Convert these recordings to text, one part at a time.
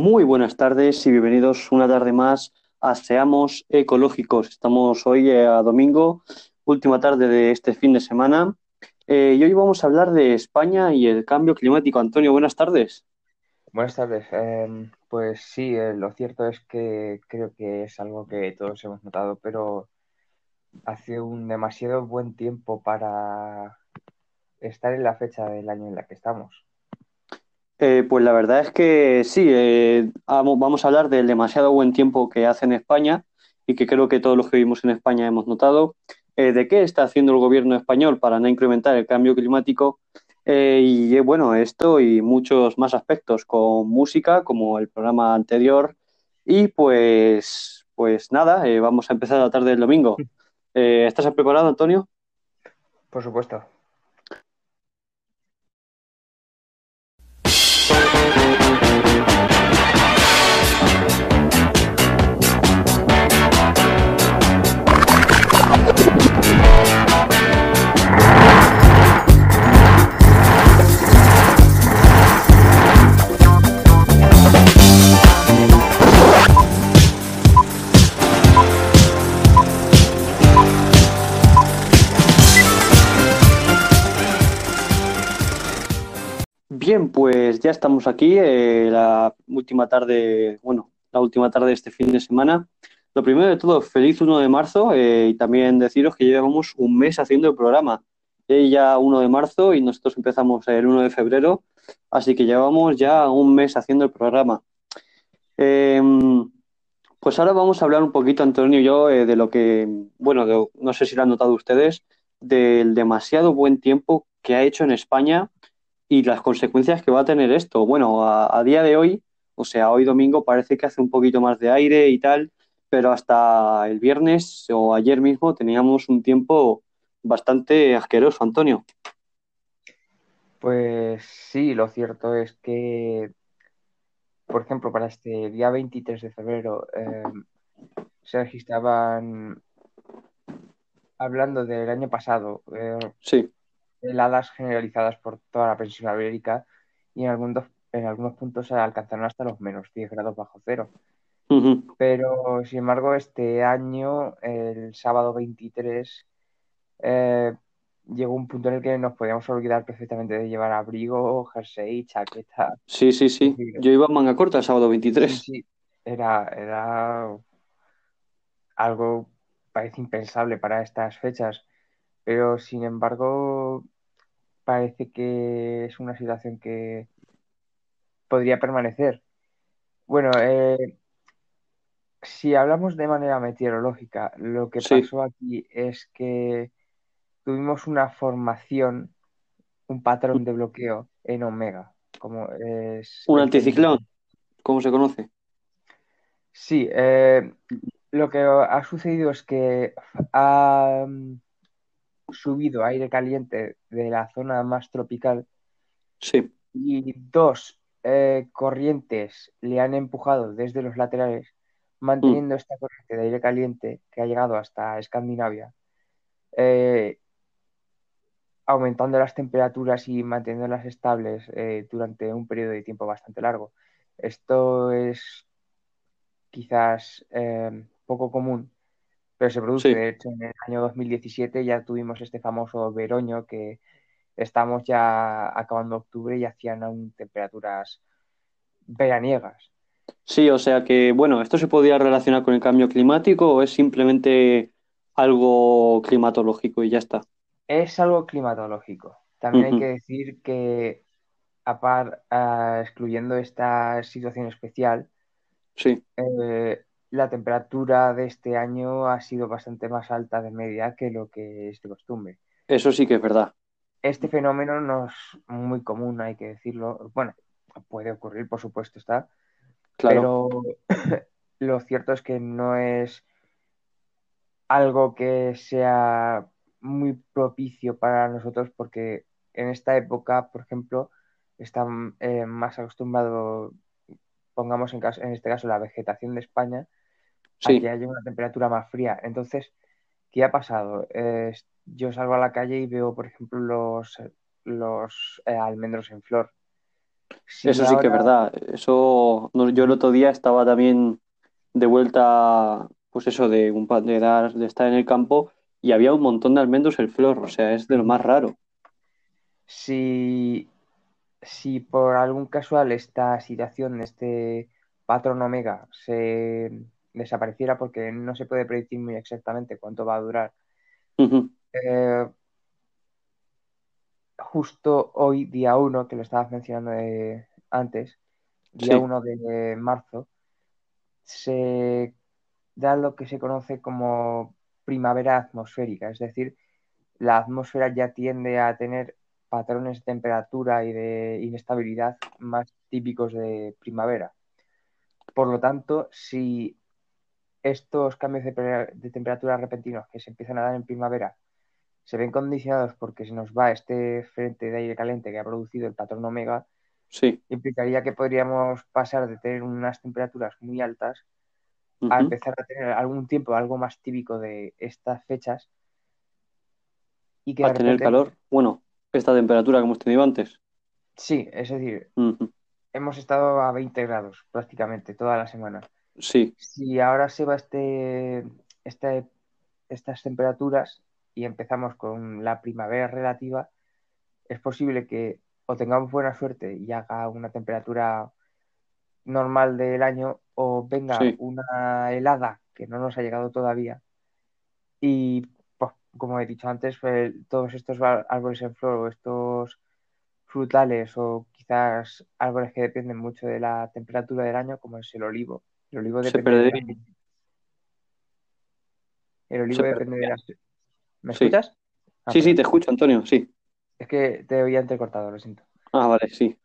Muy buenas tardes y bienvenidos una tarde más a Seamos Ecológicos. Estamos hoy a domingo, última tarde de este fin de semana. Y hoy vamos a hablar de España y el cambio climático. Antonio, buenas tardes. Buenas tardes. Pues sí, lo cierto es que creo que es algo que todos hemos notado, pero hace un demasiado buen tiempo para estar en la fecha del año en la que estamos. Pues la verdad es que sí, vamos a hablar del demasiado buen tiempo que hace en España y que creo que todos los que vivimos en España hemos notado. ¿De qué está haciendo el gobierno español para no incrementar el cambio climático? Bueno, esto y muchos más aspectos con música, como el programa anterior. Y pues nada, vamos a empezar la tarde del domingo. ¿Estás preparado, Antonio? Por supuesto. Bien, pues ya estamos aquí, la última tarde de este fin de semana. Lo primero de todo, feliz 1 de marzo y también deciros que llevamos un mes haciendo el programa. Ya 1 de marzo y nosotros empezamos el 1 de febrero, así que llevamos ya un mes haciendo el programa. Pues ahora vamos a hablar un poquito, Antonio y yo, de lo que, no sé si lo han notado ustedes, del demasiado buen tiempo que ha hecho en España y las consecuencias que va a tener esto. Bueno, a día de hoy, o sea, hoy domingo parece que hace un poquito más de aire y tal, pero hasta el viernes o ayer mismo teníamos un tiempo bastante asqueroso, Antonio. Pues sí, lo cierto es que, por ejemplo, para este día 23 de febrero se registraban, hablando del año pasado, sí, heladas generalizadas por toda la península ibérica y en algunos puntos se alcanzaron hasta los menos 10 grados bajo cero. Uh-huh. Pero, sin embargo, este año, el sábado 23, llegó un punto en el que nos podíamos olvidar perfectamente de llevar abrigo, jersey, chaqueta. Sí, sí, sí. Yo iba en manga corta el sábado 23. Sí, sí. Era algo, parece impensable para estas fechas. Pero, sin embargo, parece que es una situación que podría permanecer. Bueno, si hablamos de manera meteorológica, lo que sí pasó aquí es que tuvimos una formación, un patrón de bloqueo en Omega. Como es un anticiclón, ¿cómo se conoce? Sí, lo que ha sucedido es que ha subido aire caliente de la zona más tropical, sí, y dos corrientes le han empujado desde los laterales, manteniendo esta corriente de aire caliente que ha llegado hasta Escandinavia, aumentando las temperaturas y manteniéndolas estables durante un periodo de tiempo bastante largo. Esto es quizás poco común, pero se produce. Sí. De hecho, en el año 2017 ya tuvimos este famoso veroño, que estamos ya acabando octubre y hacían aún temperaturas veraniegas. Sí, o sea que, bueno, ¿esto se podía relacionar con el cambio climático o es simplemente algo climatológico y ya está? Es algo climatológico. También hay que decir que, excluyendo esta situación especial, sí, la temperatura de este año ha sido bastante más alta de media que lo que es de costumbre. Eso sí que es verdad. Este fenómeno no es muy común, hay que decirlo. Bueno, puede ocurrir, por supuesto, está. Claro. Pero lo cierto es que no es algo que sea muy propicio para nosotros, porque en esta época, por ejemplo, están más acostumbrados, pongamos en este caso la vegetación de España, sí, a que haya una temperatura más fría. Entonces, ¿qué ha pasado? Yo salgo a la calle y veo, por ejemplo, los almendros en flor. Sí, Eso sí que es ahora, verdad. Eso, yo el otro día estaba también de vuelta, pues eso, de estar en el campo y había un montón de almendros el flor, o sea, es de lo más raro. si, si por algún casual esta situación, este patrón omega, se desapareciera, porque no se puede predecir muy exactamente cuánto va a durar, Ujú. eh, justo hoy, día 1, que lo estabas mencionando antes, día Sí. 1 de marzo, se da lo que se conoce como primavera atmosférica, es decir, la atmósfera ya tiende a tener patrones de temperatura y de inestabilidad más típicos de primavera. Por lo tanto, si estos cambios de temperatura repentinos que se empiezan a dar en primavera se ven condicionados porque se nos va este frente de aire caliente que ha producido el patrón omega, Sí. implicaría que podríamos pasar de tener unas temperaturas muy altas a Ujú. empezar a tener algún tiempo algo más típico de estas fechas y que A de tener repente, calor. Bueno, esta temperatura que hemos tenido antes. sí, es decir, Ujú. hemos estado a 20 grados prácticamente toda la semana. Sí. Si ahora se va este, estas temperaturas y empezamos con la primavera relativa, es posible que o tengamos buena suerte y haga una temperatura normal del año o venga Sí. una helada que no nos ha llegado todavía. Y pues, como he dicho antes, todos estos árboles en flor o estos frutales o quizás árboles que dependen mucho de la temperatura del año, como es el olivo. El olivo Se depende de las... perderían. El olivo Se depende de perderían. las... ¿Me Sí. escuchas? Ah, Sí, perdón. te escucho, Antonio. Sí. Es que te había entrecortado, lo siento. Ah, vale, sí.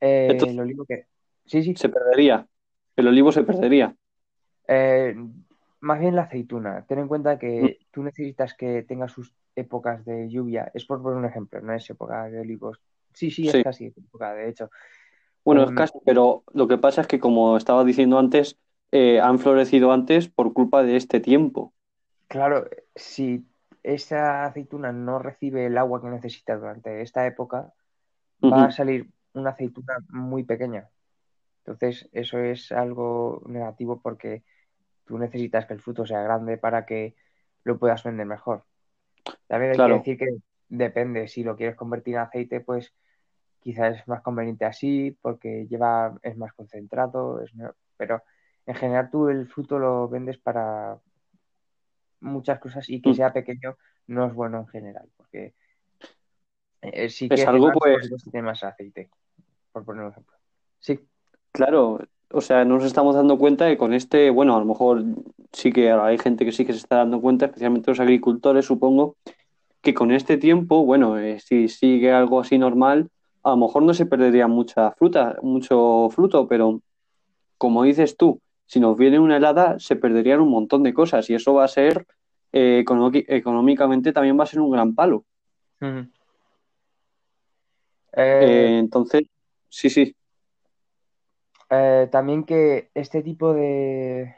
El Entonces, olivo que... Sí. se perdería. El olivo se perdería. Eh, Más bien la aceituna. Ten en cuenta Mm, que tú necesitas que tenga sus épocas de lluvia. Es por poner un ejemplo, no es época de olivos. Sí, es Sí. casi época, de hecho. Bueno, es Em, casi, pero lo que pasa es que, como estaba diciendo antes, han florecido antes por culpa de este tiempo. Claro, si esa aceituna no recibe el agua que necesita durante esta época, va a Ujú. salir una aceituna muy pequeña. Entonces, eso es algo negativo porque tú necesitas que el fruto sea grande para que lo puedas vender mejor. También hay que Claro, decir que depende, si lo quieres convertir en aceite, pues quizás es más conveniente así porque es más concentrado, pero en general tú el fruto lo vendes para muchas cosas y que Mm, sea pequeño no es bueno en general, porque si es quieres algo, quemar, pues, pues tiene más aceite, por poner un ejemplo. Sí, claro, o sea, no nos estamos dando cuenta de que con este, bueno, a lo mejor sí que hay gente que sí que se está dando cuenta, especialmente los agricultores, supongo, que con este tiempo, bueno, si sigue algo así normal, a lo mejor no se perdería mucho fruto, pero como dices tú, si nos viene una helada, se perderían un montón de cosas y eso va a ser, económicamente también va a ser un gran palo. Ujú. Eh, Entonces, sí. También que este tipo de,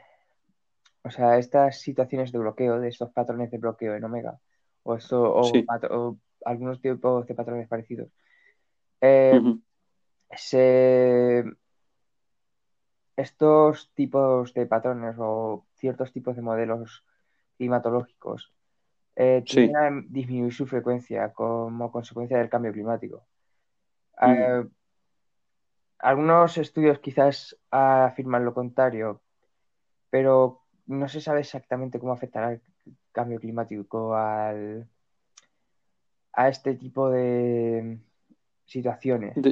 o sea, estas situaciones de bloqueo, de estos patrones de bloqueo en omega, o, esto, o, Sí. pat- o algunos tipos de patrones parecidos, eh, Ujú. se, estos tipos de patrones o ciertos tipos de modelos climatológicos tienden Sí. a disminuir su frecuencia como consecuencia del cambio climático. Mm. Eh, Algunos estudios quizás afirman lo contrario, pero no se sabe exactamente cómo afectará el cambio climático a este tipo de situaciones. De-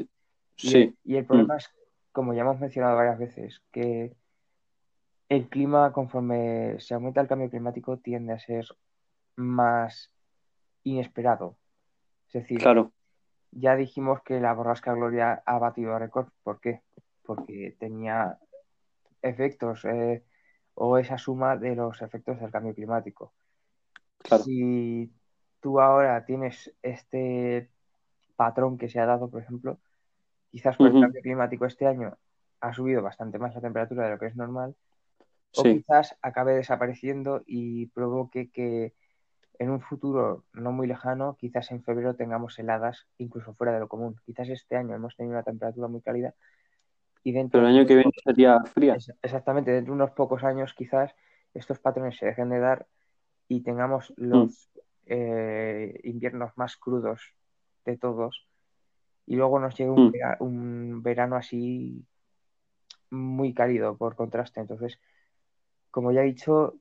Y, e- Sí. y el Mm. problema es, como ya hemos mencionado varias veces, que el clima, conforme se aumenta el cambio climático, tiende a ser más inesperado. Es decir, Claro. ya dijimos que la borrasca Gloria ha batido récord. ¿Por qué? Porque tenía efectos o esa suma de los efectos del cambio climático. Claro. Si tú ahora tienes este patrón que se ha dado, por ejemplo, quizás por el Ujú. cambio climático este año ha subido bastante más la temperatura de lo que es normal, o Sí. quizás acabe desapareciendo y provoque que en un futuro no muy lejano, quizás en febrero tengamos heladas incluso fuera de lo común. Quizás este año hemos tenido una temperatura muy cálida y dentro... Pero el año que viene sería fría. Exactamente, dentro de unos pocos años quizás estos patrones se dejen de dar y tengamos los inviernos más crudos de todos y luego nos llegue un verano así muy cálido por contraste. Entonces, como ya he dicho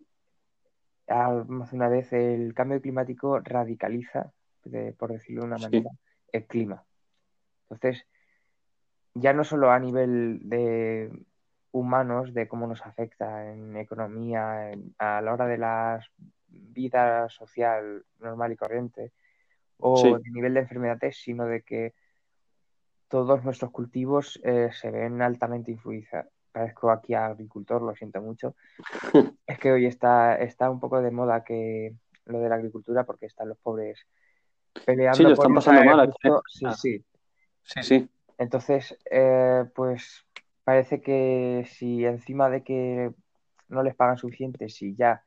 hace una vez, el cambio climático radicaliza, por decirlo de una manera, el clima. Entonces, ya no solo a nivel de humanos, de cómo nos afecta en economía, a la hora de la vida social normal y corriente, o de nivel de enfermedades, sino de que todos nuestros cultivos se ven altamente influidos. Parezco aquí a agricultor, lo siento mucho. Es que hoy está un poco de moda que lo de la agricultura, porque están los pobres peleando. Sí, lo están pasando mal. Sí. Entonces, pues parece que si encima de que no les pagan suficiente, si ya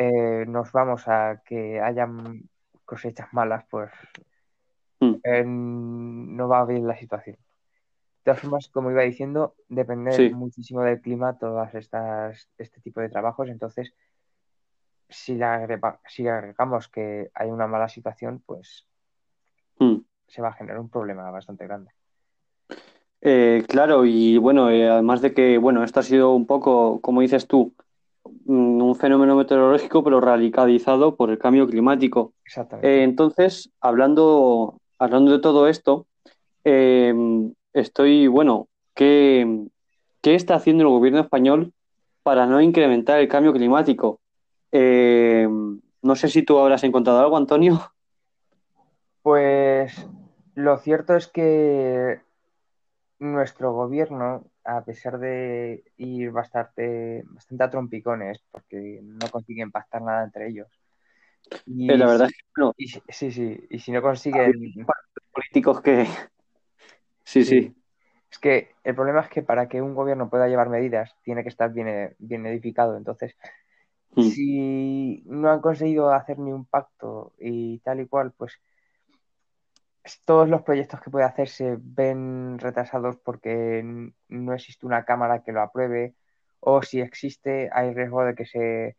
nos vamos a que hayan cosechas malas, pues no va bien la situación. De todas formas, como iba diciendo, depende muchísimo del clima todas este tipo de trabajos. Entonces, si agregamos que hay una mala situación, pues se va a generar un problema bastante grande. Claro, y bueno, además de que, bueno, esto ha sido un poco, como dices tú, un fenómeno meteorológico, pero radicalizado por el cambio climático. Exactamente. Entonces, hablando de todo esto, ¿qué está haciendo el gobierno español para no incrementar el cambio climático? No sé si tú habrás encontrado algo, Antonio. Pues lo cierto es que nuestro gobierno, a pesar de ir bastante a trompicones, porque no consiguen pactar nada entre ellos. Y la verdad es que no. Y si no consiguen... Políticos que... Sí. Es que el problema es que para que un gobierno pueda llevar medidas tiene que estar bien edificado. Entonces, si no han conseguido hacer ni un pacto y tal y cual, pues todos los proyectos que puede hacer se ven retrasados porque no existe una cámara que lo apruebe, o si existe hay riesgo de que se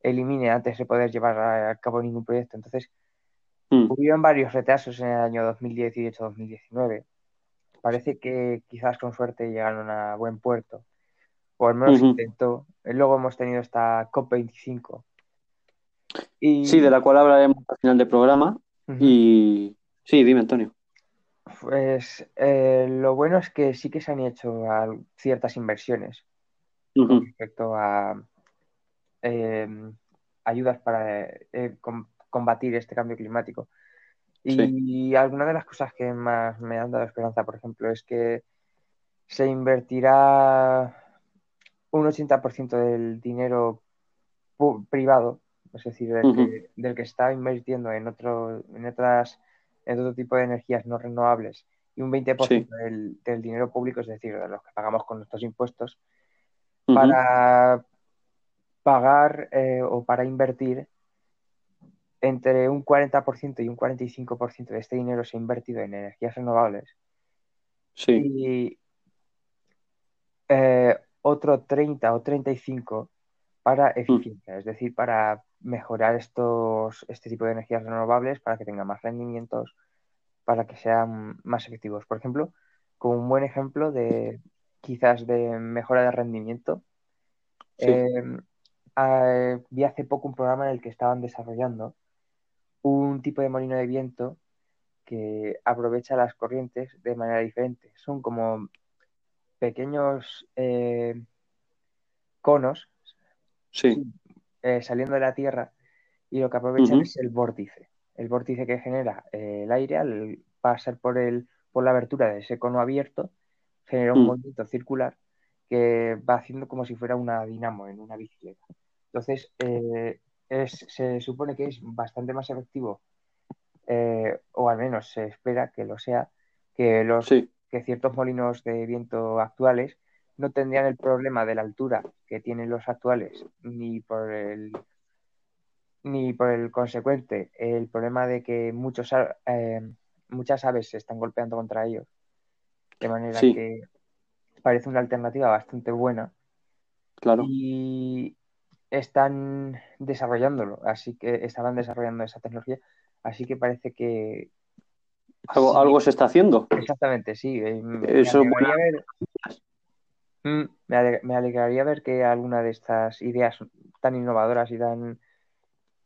elimine antes de poder llevar a cabo ningún proyecto. Entonces, hubieron varios retrasos en el año 2018-2019. Parece que quizás con suerte llegaron a buen puerto, o al menos intentó. Luego hemos tenido esta COP25. Y... Sí, de la cual hablaremos al final del programa. Y sí, dime, Antonio. Pues lo bueno es que sí que se han hecho ciertas inversiones con respecto a ayudas para combatir este cambio climático. Y alguna de las cosas que más me han dado esperanza, por ejemplo, es que se invertirá un 80% del dinero privado, es decir, del que está invirtiendo en otro tipo de energías no renovables, y un 20% del dinero público, es decir, de los que pagamos con nuestros impuestos, para pagar o para invertir. Entre un 40% y un 45% de este dinero se ha invertido en energías renovables. Y otro 30 o 35% para eficiencia, es decir, para mejorar este tipo de energías renovables, para que tengan más rendimientos, para que sean más efectivos. Por ejemplo, como un buen ejemplo de mejora de rendimiento, vi hace poco un programa en el que estaban desarrollando un tipo de molino de viento que aprovecha las corrientes de manera diferente. Son como pequeños conos saliendo de la tierra, y lo que aprovechan es el vórtice que genera el aire al pasar por la abertura de ese cono abierto. Genera un movimiento circular que va haciendo como si fuera una dinamo en una bicicleta. Entonces, se supone que es bastante más efectivo, o al menos se espera que lo sea, que ciertos molinos de viento actuales no tendrían el problema de la altura que tienen los actuales, ni por el ni por el consecuente el problema de que muchas aves se están golpeando contra ellos, de manera que parece una alternativa bastante buena. Claro. Y están desarrollándolo, así que estaban desarrollando esa tecnología, así que parece que algo se está haciendo. Exactamente, sí. Me alegraría ver que alguna de estas ideas tan innovadoras y tan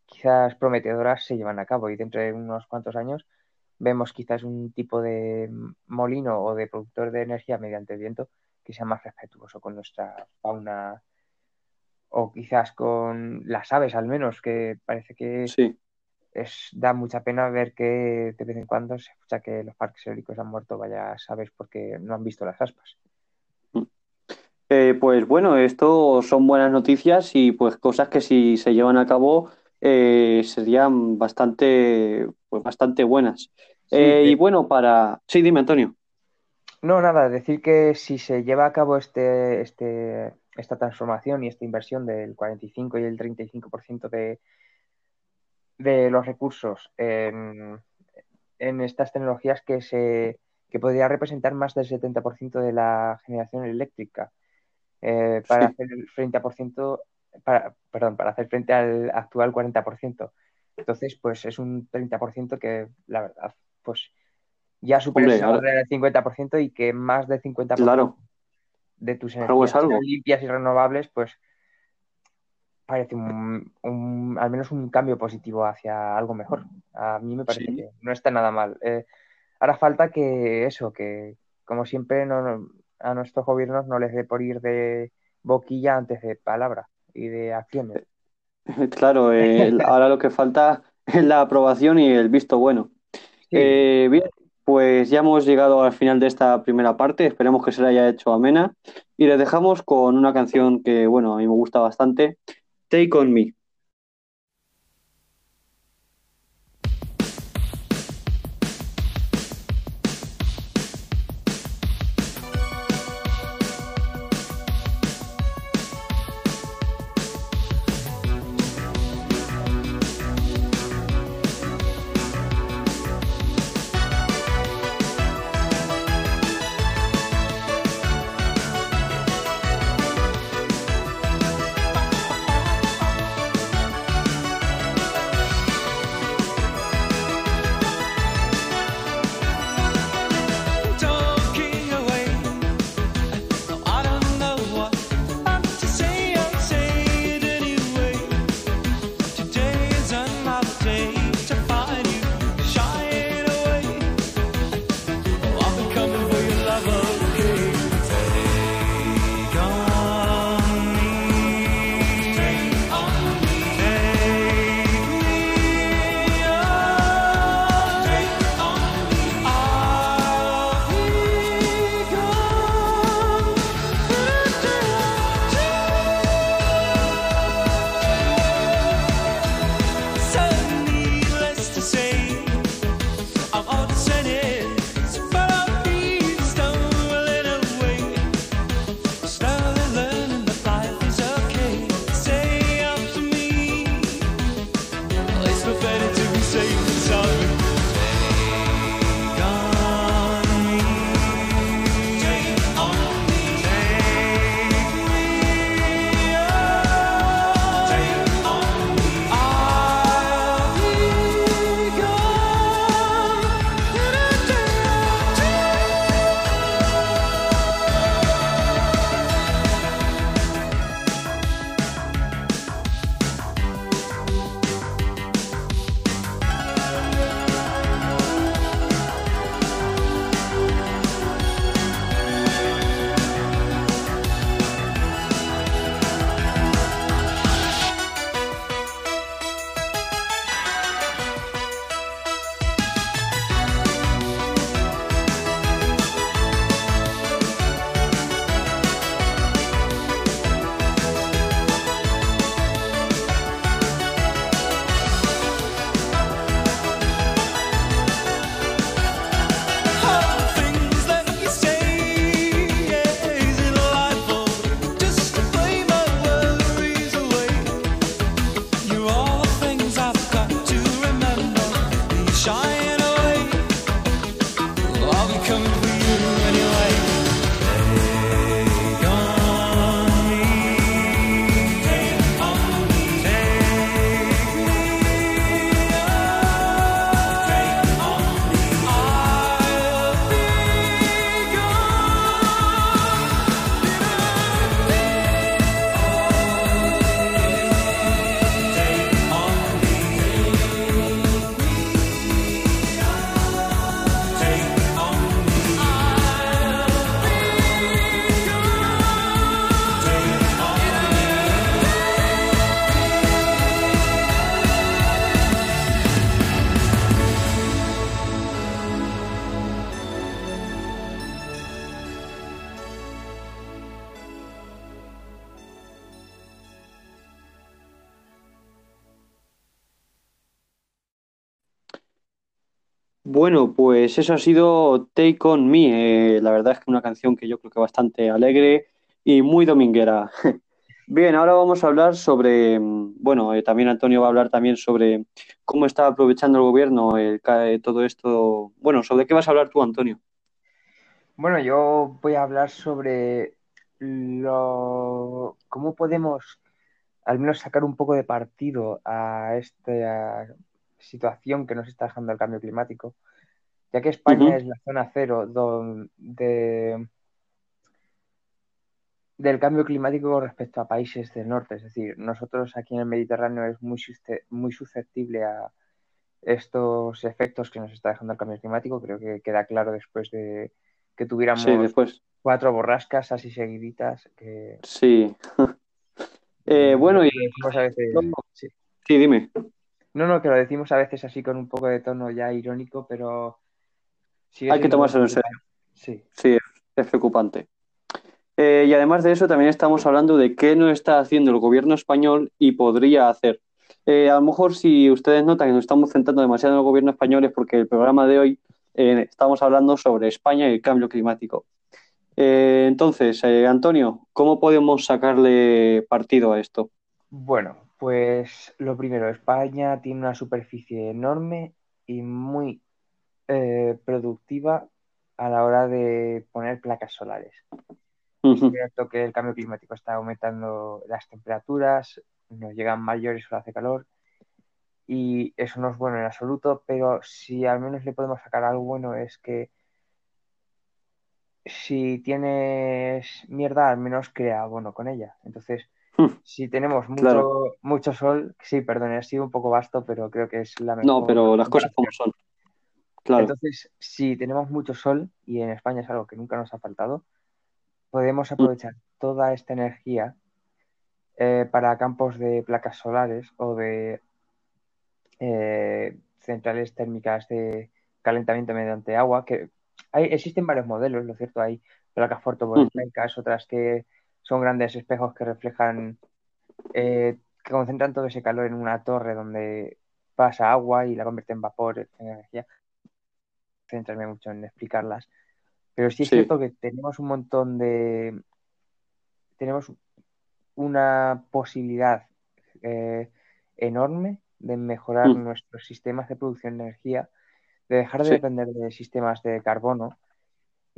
quizás prometedoras se llevan a cabo, y dentro de unos cuantos años vemos quizás un tipo de molino o de productor de energía mediante el viento que sea más respetuoso con nuestra fauna, o quizás con las aves al menos, que parece que da mucha pena ver que de vez en cuando se escucha que los parques eólicos han muerto varias aves porque no han visto las aspas. Pues bueno, esto son buenas noticias y pues cosas que si se llevan a cabo serían bastante buenas. Y bueno, para... Sí, dime, Antonio. No, nada, decir que si se lleva a cabo esta transformación y esta inversión del 45 y el 35% de los recursos en estas tecnologías que podría representar más del 70% de la generación eléctrica, para hacer frente al actual 40%. Entonces, pues es un 30% que, la verdad, pues ya supera el 50%, y que más del 50% de tus energías limpias y renovables, pues parece al menos un cambio positivo hacia algo mejor. A mí me parece que no está nada mal. Ahora falta que como siempre, a nuestros gobiernos no les dé por ir de boquilla antes de palabra y de acciones. Claro, ahora lo que falta es la aprobación y el visto bueno. Bien, pues ya hemos llegado al final de esta primera parte. Esperemos que se la haya hecho amena. Y les dejamos con una canción que, bueno, a mí me gusta bastante, Take On Me. Bueno, pues eso ha sido Take On Me. La verdad es que una canción que yo creo que bastante alegre y muy dominguera. Bien, ahora vamos a hablar sobre, bueno, también Antonio va a hablar también sobre cómo está aprovechando el gobierno todo esto. Bueno, ¿sobre qué vas a hablar tú, Antonio? Bueno, yo voy a hablar sobre cómo podemos al menos sacar un poco de partido a esta situación que nos está dejando el cambio climático, ya que España es la zona cero del cambio climático con respecto a países del norte. Es decir, nosotros aquí en el Mediterráneo es muy susceptible a estos efectos que nos está dejando el cambio climático. Creo que queda claro después de que tuviéramos cuatro borrascas así seguiditas. Que... Sí. Bueno, y... Pues a veces... Sí, dime. No, que lo decimos a veces así con un poco de tono ya irónico, pero... Hay que tomárselo en serio. Sí, es preocupante. Y además de eso, también estamos hablando de qué no está haciendo el gobierno español y podría hacer. A lo mejor si ustedes notan que nos estamos centrando demasiado en el gobierno español es porque el programa de hoy estamos hablando sobre España y el cambio climático. Entonces, Antonio, ¿cómo podemos sacarle partido a esto? Bueno... Pues lo primero, España tiene una superficie enorme y muy productiva a la hora de poner placas solares. Es cierto que el cambio climático está aumentando las temperaturas, nos llegan mayores horas de calor y eso no es bueno en absoluto, pero si al menos le podemos sacar algo bueno es que si tienes mierda, al menos crea abono con ella. Entonces... Si tenemos mucho sol, sí, perdón, ha sido un poco vasto, pero creo que es la mejor. No, pero las cosas como son. Claro. Entonces, si tenemos mucho sol, y en España es algo que nunca nos ha faltado, podemos aprovechar toda esta energía para campos de placas solares o de centrales térmicas de calentamiento mediante agua, que existen varios modelos, lo cierto, hay placas fotovoltaicas, otras que... Son grandes espejos que reflejan, que concentran todo ese calor en una torre donde pasa agua y la convierte en vapor, en energía. No voy a centrarme mucho en explicarlas. Pero sí es cierto que tenemos un montón de... Tenemos una posibilidad enorme de mejorar nuestros sistemas de producción de energía, de dejar de depender de sistemas de carbono.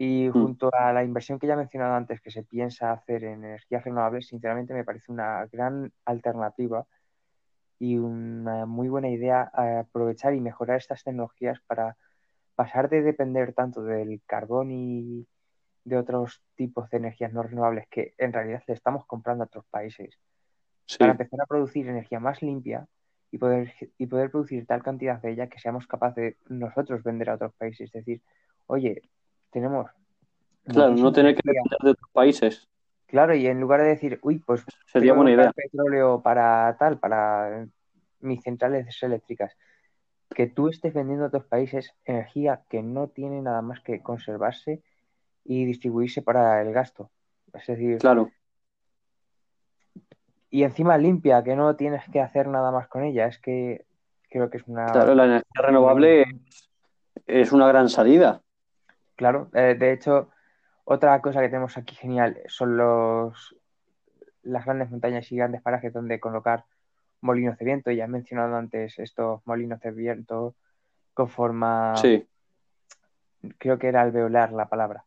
Y junto a la inversión que ya he mencionado antes que se piensa hacer en energías renovables, sinceramente me parece una gran alternativa y una muy buena idea aprovechar y mejorar estas tecnologías para pasar de depender tanto del carbón y de otros tipos de energías no renovables que en realidad le estamos comprando a otros países, para empezar a producir energía más limpia y poder producir tal cantidad de ella que seamos capaces de nosotros vender a otros países. Es decir, oye... Tenemos. Claro, no tener que depender de otros países. Claro, y en lugar de decir, uy, pues sería buena idea. Petróleo para mis centrales eléctricas. Que tú estés vendiendo a otros países energía que no tiene nada más que conservarse y distribuirse para el gasto. Es decir, claro. Y encima limpia, que no tienes que hacer nada más con ella. Es que creo que es una. Claro, la energía renovable es una gran salida. Claro, de hecho, otra cosa que tenemos aquí genial son las grandes montañas y grandes parajes donde colocar molinos de viento. Ya he mencionado antes estos molinos de viento con forma creo que era alveolar la palabra.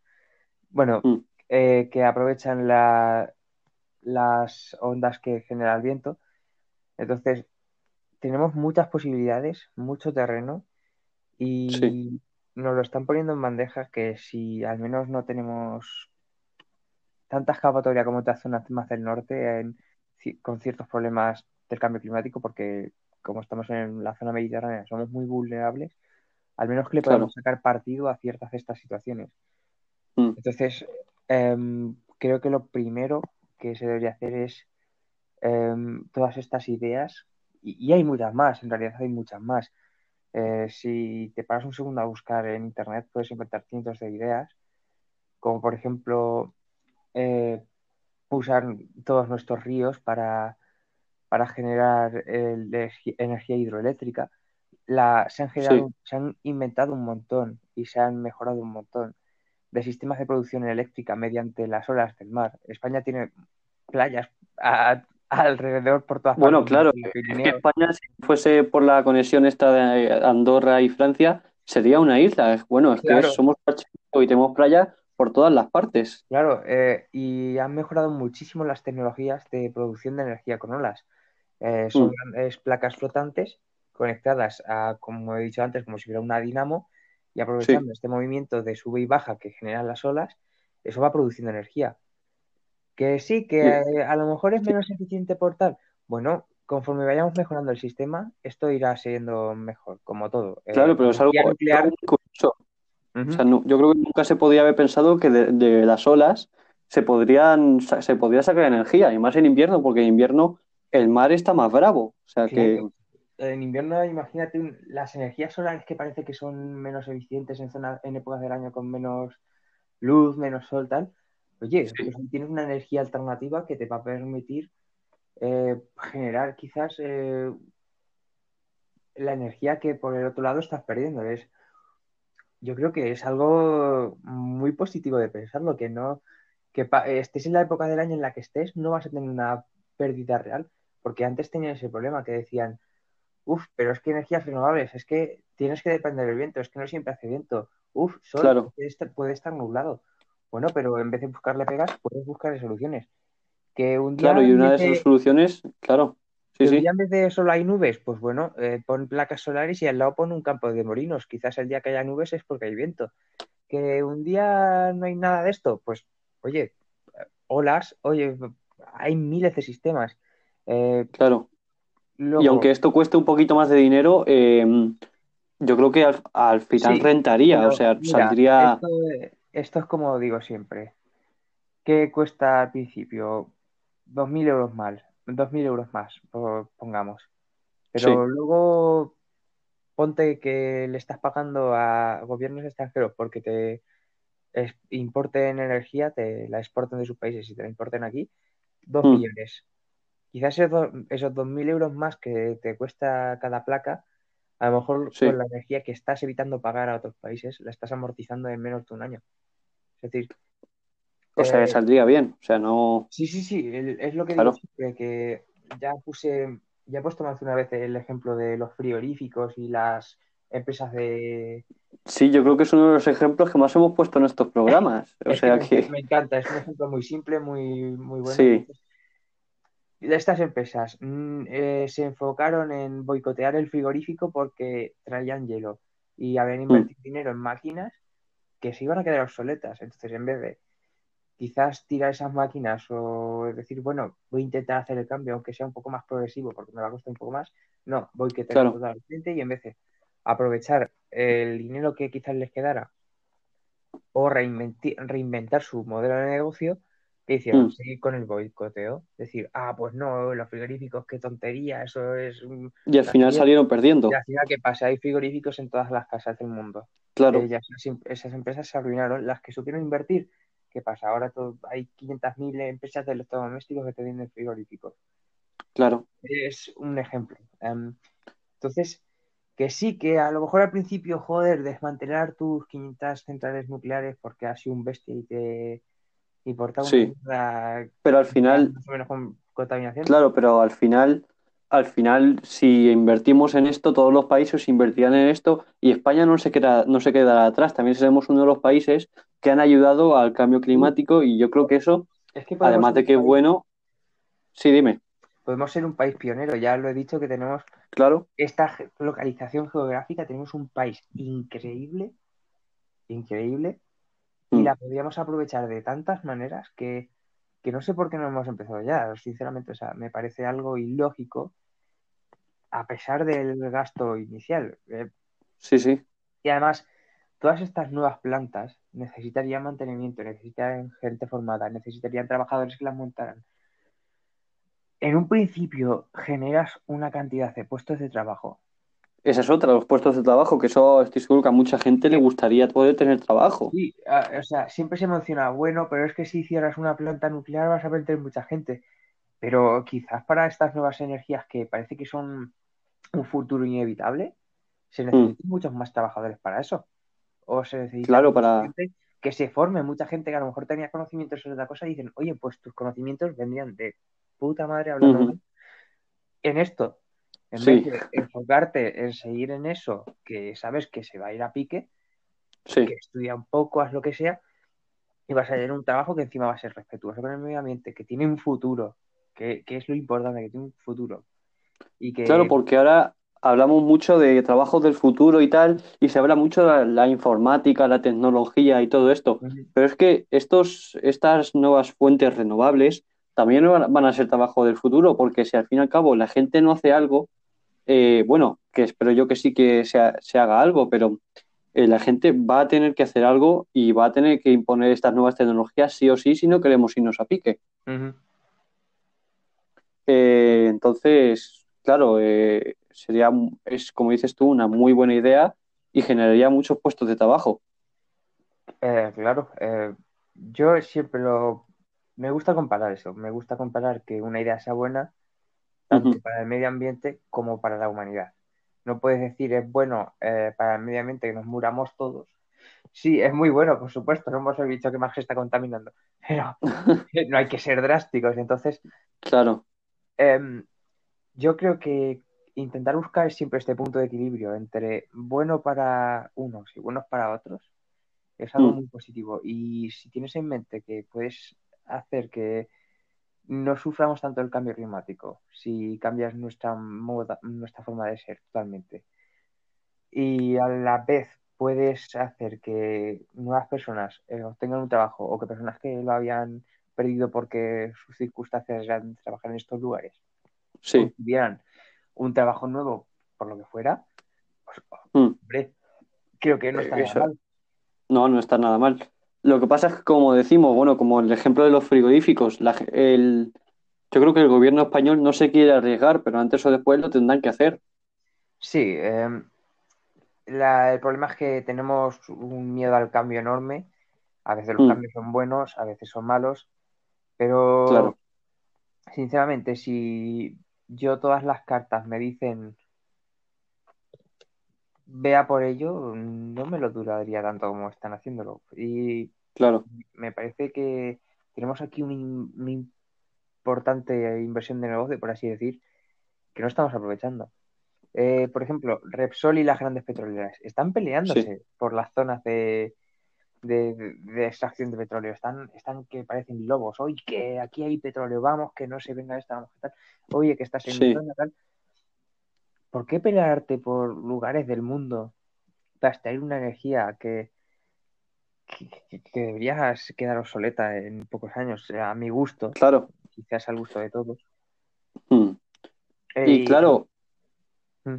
Bueno, que aprovechan las ondas que genera el viento. Entonces, tenemos muchas posibilidades, mucho terreno, y sí, nos lo están poniendo en bandejas, que si al menos no tenemos tanta escapatoria como otras zonas más del norte con ciertos problemas del cambio climático, porque como estamos en la zona mediterránea somos muy vulnerables, al menos que le podemos sacar partido a ciertas de estas situaciones. Entonces, creo que lo primero que se debería hacer es todas estas ideas, y hay muchas más, en realidad hay muchas más. Si te paras un segundo a buscar en internet puedes encontrar cientos de ideas, como por ejemplo usar todos nuestros ríos para generar energía hidroeléctrica. Se han inventado un montón y se han mejorado un montón de sistemas de producción eléctrica mediante las olas del mar. España tiene playas alrededor por todas partes. Bueno, claro, es que España, si fuese por la conexión esta de Andorra y Francia, sería una isla. Bueno, es claro, que somos y tenemos playas por todas las partes. Claro, y han mejorado muchísimo las tecnologías de producción de energía con olas. Son grandes placas flotantes conectadas a, como he dicho antes, como si fuera una dinamo, y aprovechando este movimiento de sube y baja que generan las olas, eso va produciendo energía. Que sí, que a lo mejor es menos eficiente por tal. Bueno, conforme vayamos mejorando el sistema, esto irá siendo mejor, como todo. Claro, pero es algo nuclear... curioso. Uh-huh. O sea, no, yo creo que nunca se podría haber pensado que de las olas se podría sacar energía, y más en invierno, porque en invierno el mar está más bravo. O sea que... En invierno, imagínate, las energías solares que parece que son menos eficientes en épocas del año con menos luz, menos sol, tal. Oye, pues tienes una energía alternativa que te va a permitir generar quizás la energía que por el otro lado estás perdiendo. Yo creo que es algo muy positivo de pensarlo, que estés en la época del año en la que estés, no vas a tener una pérdida real, porque antes tenían ese problema que decían: pero es que energías renovables, es que tienes que depender del viento, es que no siempre hace viento, sol, claro, puede estar nublado. Bueno, pero en vez de buscarle pegas, puedes buscarle soluciones. Que un día, claro, y una de esas soluciones, claro, sí, sí. Un día en vez de solo hay nubes, pues bueno, pon placas solares y al lado pon un campo de molinos. Quizás el día que haya nubes es porque hay viento. Que un día no hay nada de esto, pues oye, olas, oye, hay miles de sistemas. Claro. Luego... Y aunque esto cueste un poquito más de dinero, yo creo que al final rentaría, pero, o sea, mira, saldría... Esto es como digo siempre. ¿Qué cuesta al principio? 2.000 euros más, 2.000 euros más, pongamos. Pero luego ponte que le estás pagando a gobiernos extranjeros porque te importen energía, te la exporten de sus países y te la importen aquí, 2 millones. Quizás esos 2.000 euros más que te cuesta cada placa, a lo mejor con la energía que estás evitando pagar a otros países, la estás amortizando en menos de un año. Es decir... O sea, saldría bien. O sea, no... Sí. Es lo que digo siempre, que ya he puesto más de una vez el ejemplo de los frigoríficos y las empresas de... Sí, yo creo que es uno de los ejemplos que más hemos puesto en estos programas. Me encanta. Es un ejemplo muy simple, muy bueno. Sí. Estas empresas se enfocaron en boicotear el frigorífico porque traían hielo y habían invertido dinero en máquinas que se iban a quedar obsoletas. Entonces, en vez de quizás tirar esas máquinas o decir, bueno, voy a intentar hacer el cambio, aunque sea un poco más progresivo porque me va a costar un poco más, no, boicotear totalmente, y en vez de aprovechar el dinero que quizás les quedara o reinventar su modelo de negocio, hicieron seguir con el boicoteo, decir, pues no, los frigoríficos, qué tontería, eso es... Y al final salieron perdiendo. Y al final, ¿qué pasa? Hay frigoríficos en todas las casas del mundo. Claro. Esas empresas se arruinaron, las que supieron invertir. ¿Qué pasa? Ahora hay 500.000 empresas de electrodomésticos que te venden frigoríficos. Claro. Es un ejemplo. Entonces, que sí, que a lo mejor al principio, joder, desmantelar tus 500 centrales nucleares porque has sido un bestia y te... Y por tanto, pero al final, más o menos con contaminación. Claro, pero al final al final, si invertimos en esto, todos los países invertirán en esto y España no se quedará atrás. También seremos uno de los países que han ayudado al cambio climático y yo creo que eso, es que además de que es bueno... Sí, dime. Podemos ser un país pionero, ya lo he dicho que tenemos... Claro. Esta localización geográfica, tenemos un país increíble, increíble, y la podríamos aprovechar de tantas maneras que no sé por qué no hemos empezado ya, sinceramente. O sea, me parece algo ilógico a pesar del gasto inicial. Sí, sí. Y además, todas estas nuevas plantas necesitarían mantenimiento, necesitarían gente formada, necesitarían trabajadores que las montaran. En un principio generas una cantidad de puestos de trabajo. Esa es otra, los puestos de trabajo, que eso estoy seguro que a mucha gente le gustaría poder tener trabajo. Sí, o sea, siempre se menciona, bueno, pero es que si hicieras una planta nuclear vas a perder mucha gente. Pero quizás para estas nuevas energías que parece que son un futuro inevitable, se necesitan muchos más trabajadores para eso. O se necesita gente que se forme, mucha gente que a lo mejor tenía conocimientos sobre otra cosa y dicen, oye, pues tus conocimientos vendrían de puta madre hablando en esto. En vez de enfocarte en seguir en eso, que sabes que se va a ir a pique, que estudia un poco, haz lo que sea, y vas a tener un trabajo que encima va a ser respetuoso con el medio ambiente, que tiene un futuro, que es lo importante, que tiene un futuro. Y que... Claro, porque ahora hablamos mucho de trabajos del futuro y tal, y se habla mucho de la informática, la tecnología y todo esto, pero es que estas nuevas fuentes renovables también van a ser trabajo del futuro, porque si al fin y al cabo la gente no hace algo, bueno, que espero yo que sí que se haga algo, pero la gente va a tener que hacer algo y va a tener que imponer estas nuevas tecnologías sí o sí, si no queremos irnos a pique. Entonces, claro, es como dices tú, una muy buena idea y generaría muchos puestos de trabajo. Yo siempre me gusta comparar eso, me gusta comparar que una idea sea buena tanto para el medio ambiente como para la humanidad. No puedes decir es bueno para el medio ambiente que nos muramos todos. Sí, es muy bueno, por supuesto, somos el bicho que más se está contaminando, pero no hay que ser drásticos. Entonces, claro, yo creo que intentar buscar siempre este punto de equilibrio entre bueno para unos y buenos para otros es algo muy positivo. Y si tienes en mente que puedes hacer que no suframos tanto el cambio climático si cambias nuestra forma de ser totalmente, y a la vez puedes hacer que nuevas personas obtengan un trabajo, o que personas que lo habían perdido porque sus circunstancias eran trabajar en estos lugares tuvieran un trabajo nuevo por lo que fuera, pues, hombre, creo que no está nada mal. No está nada mal. Lo que pasa es que, como decimos, bueno, como el ejemplo de los frigoríficos, yo creo que el gobierno español no se quiere arriesgar, pero antes o después lo tendrán que hacer. Sí, el problema es que tenemos un miedo al cambio enorme. A veces los cambios son buenos, a veces son malos, pero claro, sinceramente, si yo todas las cartas me dicen vea por ello, no me lo duraría tanto como están haciéndolo. Y claro, me parece que tenemos aquí una importante inversión de negocio, por así decir, que no estamos aprovechando. Por ejemplo, Repsol y las grandes petroleras están peleándose por las zonas de extracción de petróleo. Están que parecen lobos. Oye, que aquí hay petróleo, vamos, que no se venga esta mujer tal. Oye, que estás en mi zona tal. ¿Por qué pelearte por lugares del mundo para extraer una energía que deberías quedar obsoleta en pocos años? A mi gusto. Claro. Quizás al gusto de todos. Y claro,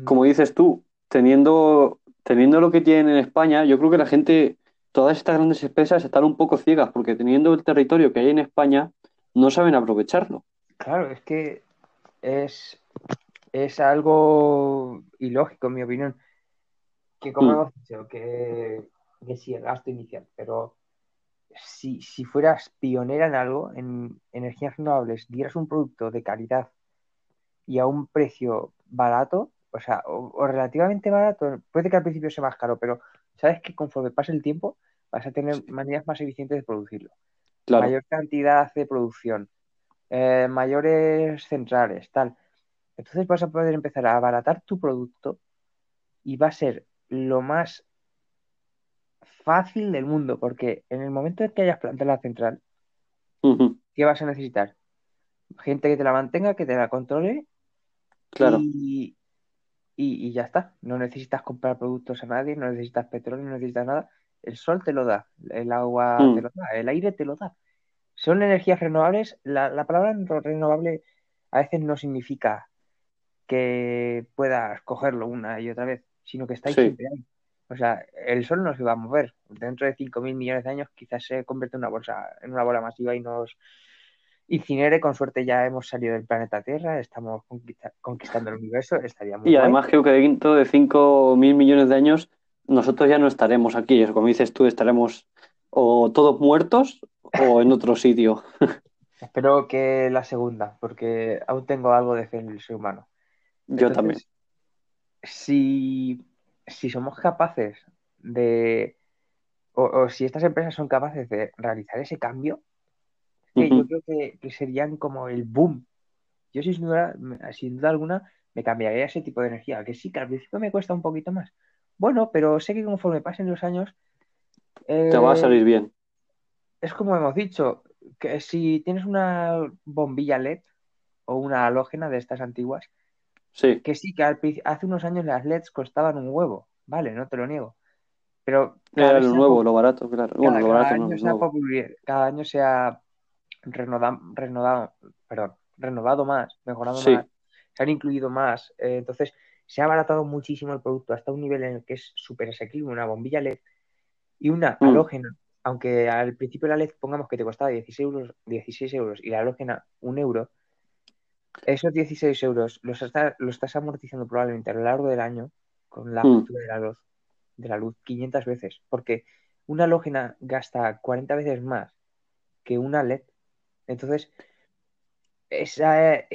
como dices tú, teniendo lo que tienen en España, yo creo que la gente, todas estas grandes empresas están un poco ciegas, porque teniendo el territorio que hay en España, no saben aprovecharlo. Claro, es que es algo ilógico, en mi opinión, que como hemos dicho, que sí, el gasto inicial, pero si fueras pionera en algo, en energías renovables, dieras un producto de calidad y a un precio barato, o sea, o relativamente barato, puede que al principio sea más caro, pero sabes que conforme pase el tiempo vas a tener maneras más eficientes de producirlo. Claro. Mayor cantidad de producción, mayores centrales, tal. Entonces vas a poder empezar a abaratar tu producto y va a ser lo más fácil del mundo, porque en el momento en que hayas plantado la central, uh-huh, ¿qué vas a necesitar? Gente que te la mantenga, que te la controle. Claro. Y ya está. No necesitas comprar productos a nadie, no necesitas petróleo, no necesitas nada. El sol te lo da, el agua te lo da, el aire te lo da. Son energías renovables. La palabra renovable a veces no significa que puedas cogerlo una y otra vez, sino que está ahí siempre ahí. O sea, el sol no se va a mover. Dentro de 5.000 millones de años quizás se convierte en una bola masiva y nos incinere. Con suerte ya hemos salido del planeta Tierra, estamos conquistando el universo, estaría muy bien. Y además creo que dentro de 5.000 millones de años nosotros ya no estaremos aquí. Como dices tú, estaremos o todos muertos o en otro sitio. Espero que la segunda, porque aún tengo algo de fe en el ser humano. Yo entonces, también. Si somos capaces de... O si estas empresas son capaces de realizar ese cambio, uh-huh, yo creo que serían como el boom. Yo sin duda alguna me cambiaría ese tipo de energía, que sí, que al principio me cuesta un poquito más. Bueno, pero sé que conforme pasen los años... te va a salir bien. Es como hemos dicho, que si tienes una bombilla LED o una halógena de estas antiguas, que hace unos años las LEDs costaban un huevo, vale, no te lo niego. Pero era lo nuevo, lo barato, claro. Bueno, lo barato no es nuevo. Cada año se ha renovado más, mejorado más, se han incluido más, entonces se ha abaratado muchísimo el producto hasta un nivel en el que es súper asequible una bombilla LED y una halógena, aunque al principio la LED pongamos que te costaba 16 euros y la halógena 1 euro, esos 16 euros lo estás amortizando probablemente a lo largo del año con la factura de la luz 500 veces, porque una halógena gasta 40 veces más que una LED. Entonces, ese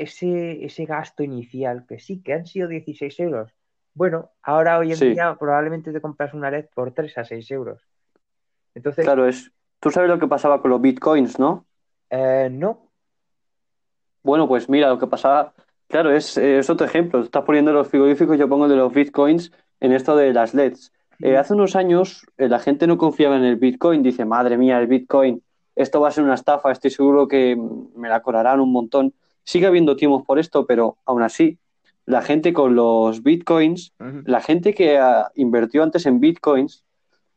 gasto inicial, que sí, que han sido 16 euros. Bueno, ahora hoy en día probablemente te compras una LED por 3 a 6 euros. Entonces, claro, tú sabes lo que pasaba con los bitcoins, ¿no? No. Bueno, pues mira, lo que pasaba... Claro, es otro ejemplo. Estás poniendo los frigoríficos, yo pongo de los bitcoins en esto de las LEDs. Hace unos años la gente no confiaba en el bitcoin. Dice, madre mía, el bitcoin... Esto va a ser una estafa, estoy seguro que me la colarán un montón. Sigue habiendo timos por esto, pero aún así, la gente con los bitcoins, uh-huh, la gente que invirtió antes en bitcoins,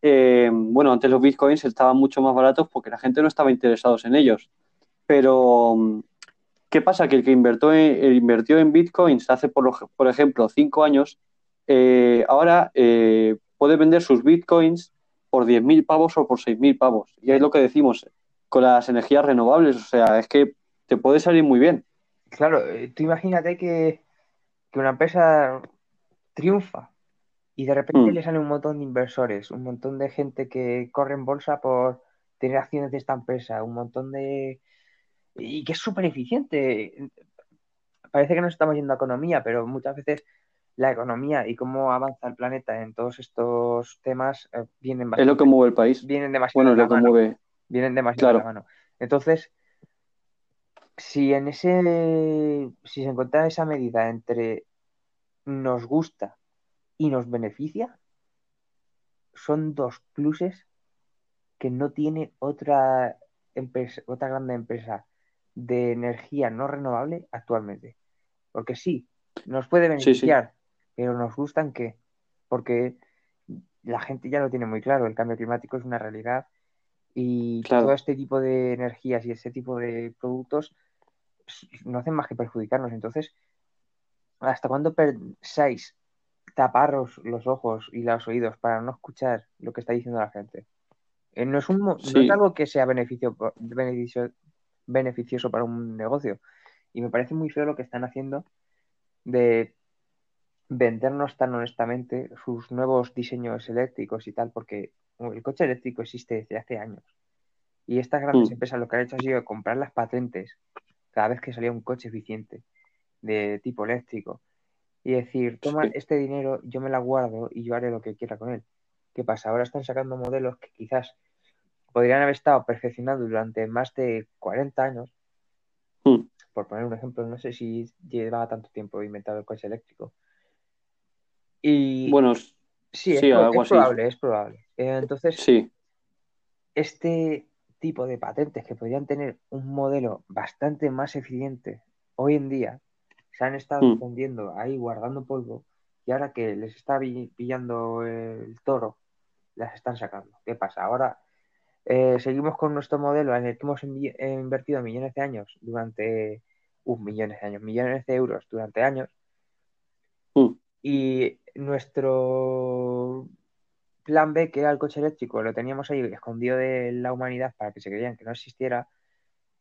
antes los bitcoins estaban mucho más baratos porque la gente no estaba interesada en ellos. Pero, ¿qué pasa? Que el que invirtió en bitcoins hace, por ejemplo, 5 años, ahora puede vender sus bitcoins por 10.000 pavos o por 6.000 pavos. Y es lo que decimos con las energías renovables, o sea, es que te puede salir muy bien. Claro, tú imagínate que una empresa triunfa y de repente le salen un montón de inversores, un montón de gente que corre en bolsa por tener acciones de esta empresa, un montón de... Y que es súper eficiente. Parece que nos estamos yendo a economía, pero muchas veces la economía y cómo avanza el planeta en todos estos temas vienen bastante... Es lo que mueve el país. Vienen demasiado de la mano. Vienen demasiado de la mano. Entonces, si se encuentra esa medida entre nos gusta y nos beneficia, son dos pluses que no tiene otra grande empresa de energía no renovable actualmente. Porque sí, nos puede beneficiar, pero nos gustan que... Porque la gente ya lo tiene muy claro, el cambio climático es una realidad. Y todo este tipo de energías y este tipo de productos no hacen más que perjudicarnos. Entonces, ¿hasta cuándo pensáis taparos los ojos y los oídos para no escuchar lo que está diciendo la gente? No es algo que sea beneficioso para un negocio. Y me parece muy feo lo que están haciendo de vendernos tan honestamente sus nuevos diseños eléctricos y tal, porque el coche eléctrico existe desde hace años y estas grandes empresas lo que han hecho ha sido comprar las patentes cada vez que salía un coche eficiente de tipo eléctrico y decir, toma este dinero, yo me la guardo y yo haré lo que quiera con él. ¿Qué pasa? Ahora están sacando modelos que quizás podrían haber estado perfeccionados durante más de 40 años por poner un ejemplo, no sé si lleva tanto tiempo inventado el coche eléctrico. Y bueno, sí, es, sí, algo así. Es probable. Entonces, sí, este tipo de patentes que podrían tener un modelo bastante más eficiente hoy en día, se han estado escondiendo ahí, guardando polvo, y ahora que les está pillando el toro, las están sacando. ¿Qué pasa? Ahora seguimos con nuestro modelo en el que hemos invertido millones de euros durante años, y nuestro plan B, que era el coche eléctrico, lo teníamos ahí escondido de la humanidad para que se creían que no existiera.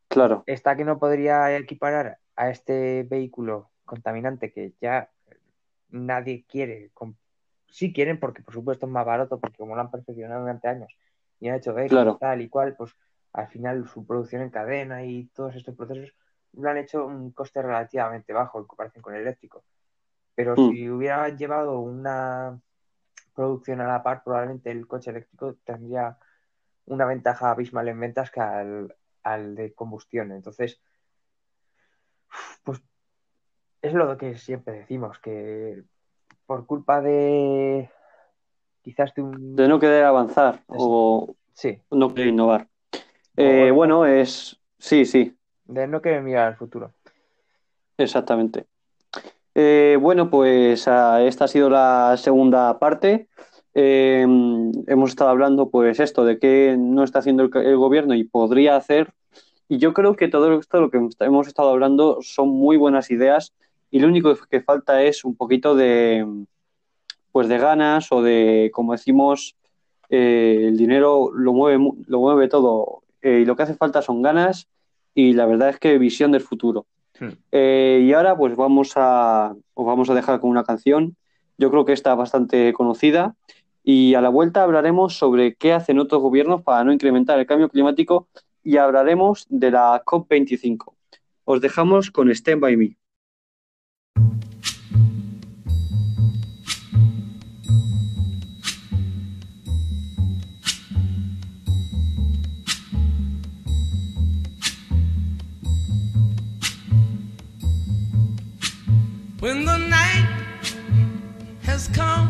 Claro. Está que no podría equiparar a este vehículo contaminante que ya nadie quiere. Sí quieren, porque por supuesto es más barato, porque como lo han perfeccionado durante años y han hecho tal y cual, pues al final su producción en cadena y todos estos procesos lo han hecho un coste relativamente bajo en comparación con el eléctrico. Pero si hubiera llevado una producción a la par, probablemente el coche eléctrico tendría una ventaja abismal en ventas que al de combustión. Entonces, pues es lo que siempre decimos, que por culpa de quizás de no querer avanzar o no querer innovar. Bueno, es... Sí. De no querer mirar al futuro. Exactamente. Bueno, pues esta ha sido la segunda parte. Hemos estado hablando, pues, esto de qué no está haciendo el gobierno y podría hacer. Y yo creo que todo esto, lo que hemos estado hablando, son muy buenas ideas, y lo único que falta es un poquito de ganas o de, como decimos, el dinero lo mueve todo, y lo que hace falta son ganas y la verdad es que visión del futuro. Y ahora pues os vamos a dejar con una canción, yo creo que está bastante conocida, y a la vuelta hablaremos sobre qué hacen otros gobiernos para no incrementar el cambio climático y hablaremos de la COP25. Os dejamos con Stand By Me. When the night has come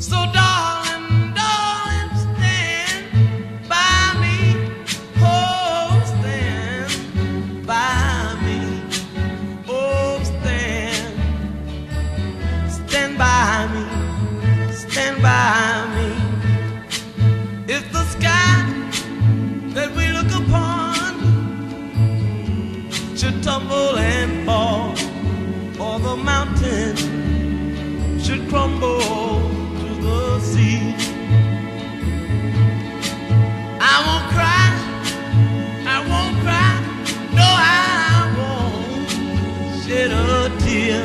So darling, darling, stand by me, oh, stand by me, oh, stand by me, stand by me. If the sky that we look upon should tumble and fall, or the mountain should crumble, see, I won't cry, I won't cry, no, I won't shed a tear,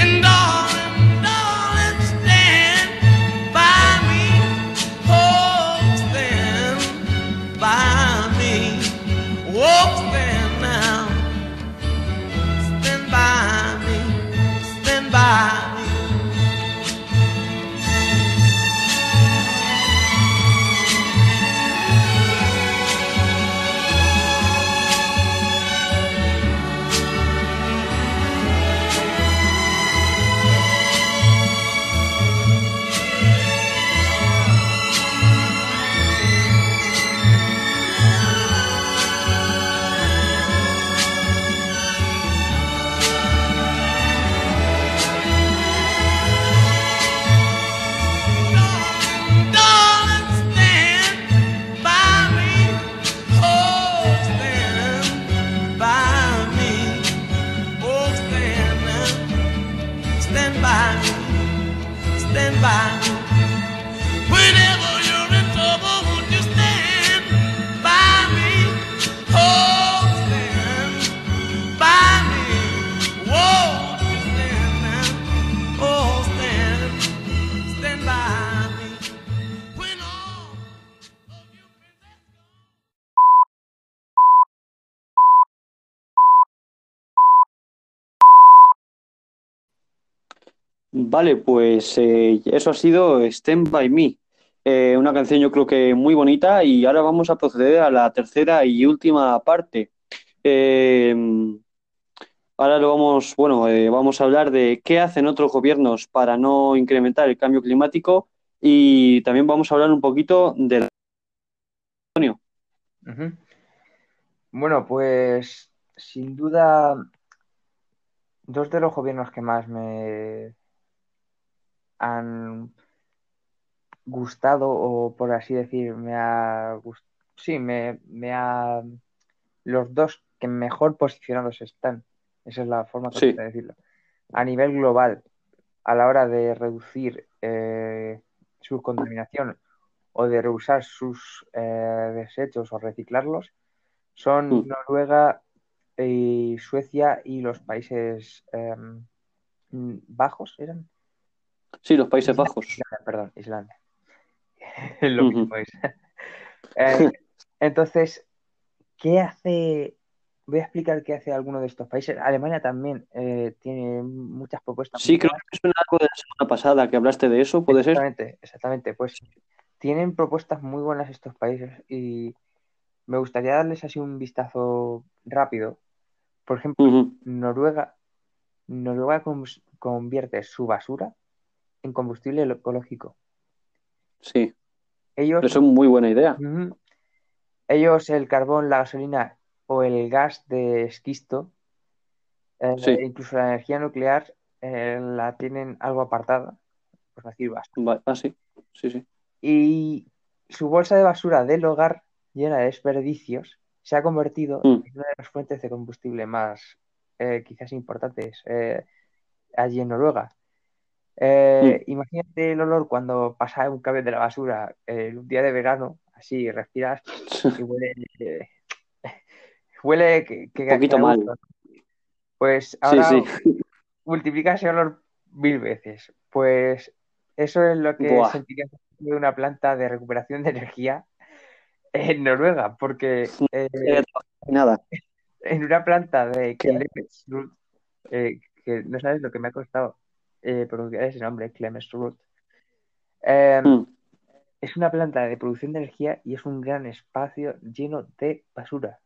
And darling, darling, stand by me, oh, stand by me, oh, stand now. Stand by me, stand by me. Whenever you're in trouble, won't you stand by me? Vale, pues eso ha sido Stand By Me, una canción yo creo que muy bonita, y ahora vamos a proceder a la tercera y última parte. Ahora lo vamos, vamos a hablar de qué hacen otros gobiernos para no incrementar el cambio climático, y también vamos a hablar un poquito de Antonio. Uh-huh. Bueno, pues sin duda dos de los gobiernos que más me han gustado, o por así decir, los dos que mejor posicionados están, esa es la forma correcta de decirlo, a nivel global, a la hora de reducir su contaminación o de reusar sus desechos o reciclarlos, son Noruega y Suecia y los Países Bajos, ¿eran? Sí, los Países Bajos. Islandia. Lo mismo es. Entonces, ¿qué hace? Voy a explicar qué hace alguno de estos países. Alemania también tiene muchas propuestas. Sí, creo que es algo de la semana pasada que hablaste de eso, ¿puede ser? Exactamente. Pues tienen propuestas muy buenas estos países y me gustaría darles así un vistazo rápido. Por ejemplo, Noruega convierte su basura en combustible ecológico. Sí. Ellos, eso es muy buena idea. Ellos el carbón, la gasolina o el gas de esquisto, incluso la energía nuclear, la tienen algo apartada, por decir basura. Ah, sí. Y su bolsa de basura del hogar, llena de desperdicios, se ha convertido en una de las fuentes de combustible más quizás importantes allí en Noruega. Imagínate el olor cuando pasa un camión de la basura un día de verano, así respiras y huele que un poquito mal. Pues ahora multiplica ese olor 1000 veces. Pues eso es lo que sentiría de una planta de recuperación de energía en Noruega, porque nada. En una planta de Klemensrud, que no sabes lo que me ha costado pronunciar ese nombre, Klemensrud, es una planta de producción de energía y es un gran espacio lleno de basura.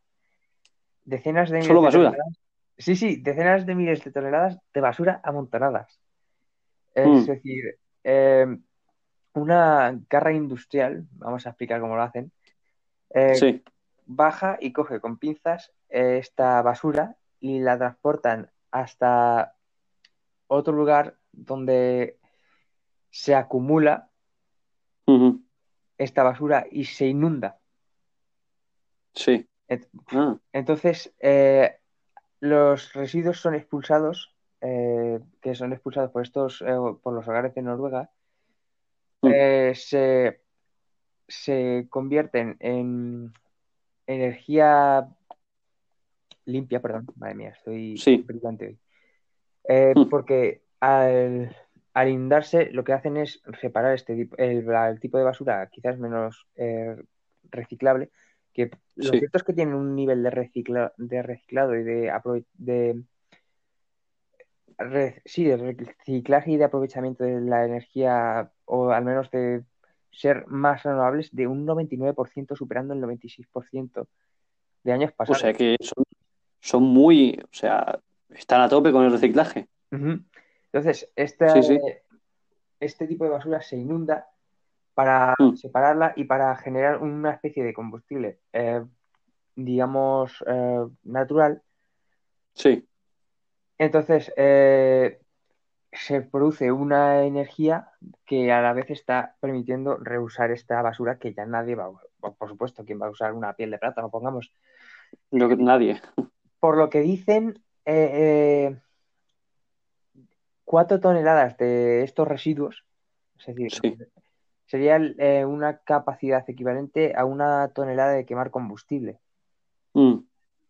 Decenas de miles ¿Solo basura? De toneladas. Sí, decenas de miles de toneladas de basura amontonadas. Es decir, una garra industrial, vamos a explicar cómo lo hacen, baja y coge con pinzas esta basura y la transportan hasta otro lugar donde se acumula esta basura y se inunda. Sí. Entonces, los residuos son expulsados, por estos, por los hogares de Noruega, se convierten en energía limpia, perdón, madre mía, estoy brillante hoy. Porque al inundarse lo que hacen es separar el tipo de basura quizás menos reciclable, que lo cierto es que tienen un nivel de reciclado y de reciclaje y de aprovechamiento de la energía, o al menos de ser más renovables, de un 99%, superando el 96% de años pasados. O sea que son muy... O sea, están a tope con el reciclaje. Entonces, este tipo de basura se inunda para separarla y para generar una especie de combustible, digamos, natural. Sí. Entonces, se produce una energía que a la vez está permitiendo reusar esta basura que ya nadie va a usar. Por supuesto, ¿quién va a usar una piel de plátano? Pongamos. Nadie. Por lo que dicen, 4 toneladas de estos residuos, es decir, sería una capacidad equivalente a 1 tonelada de quemar combustible.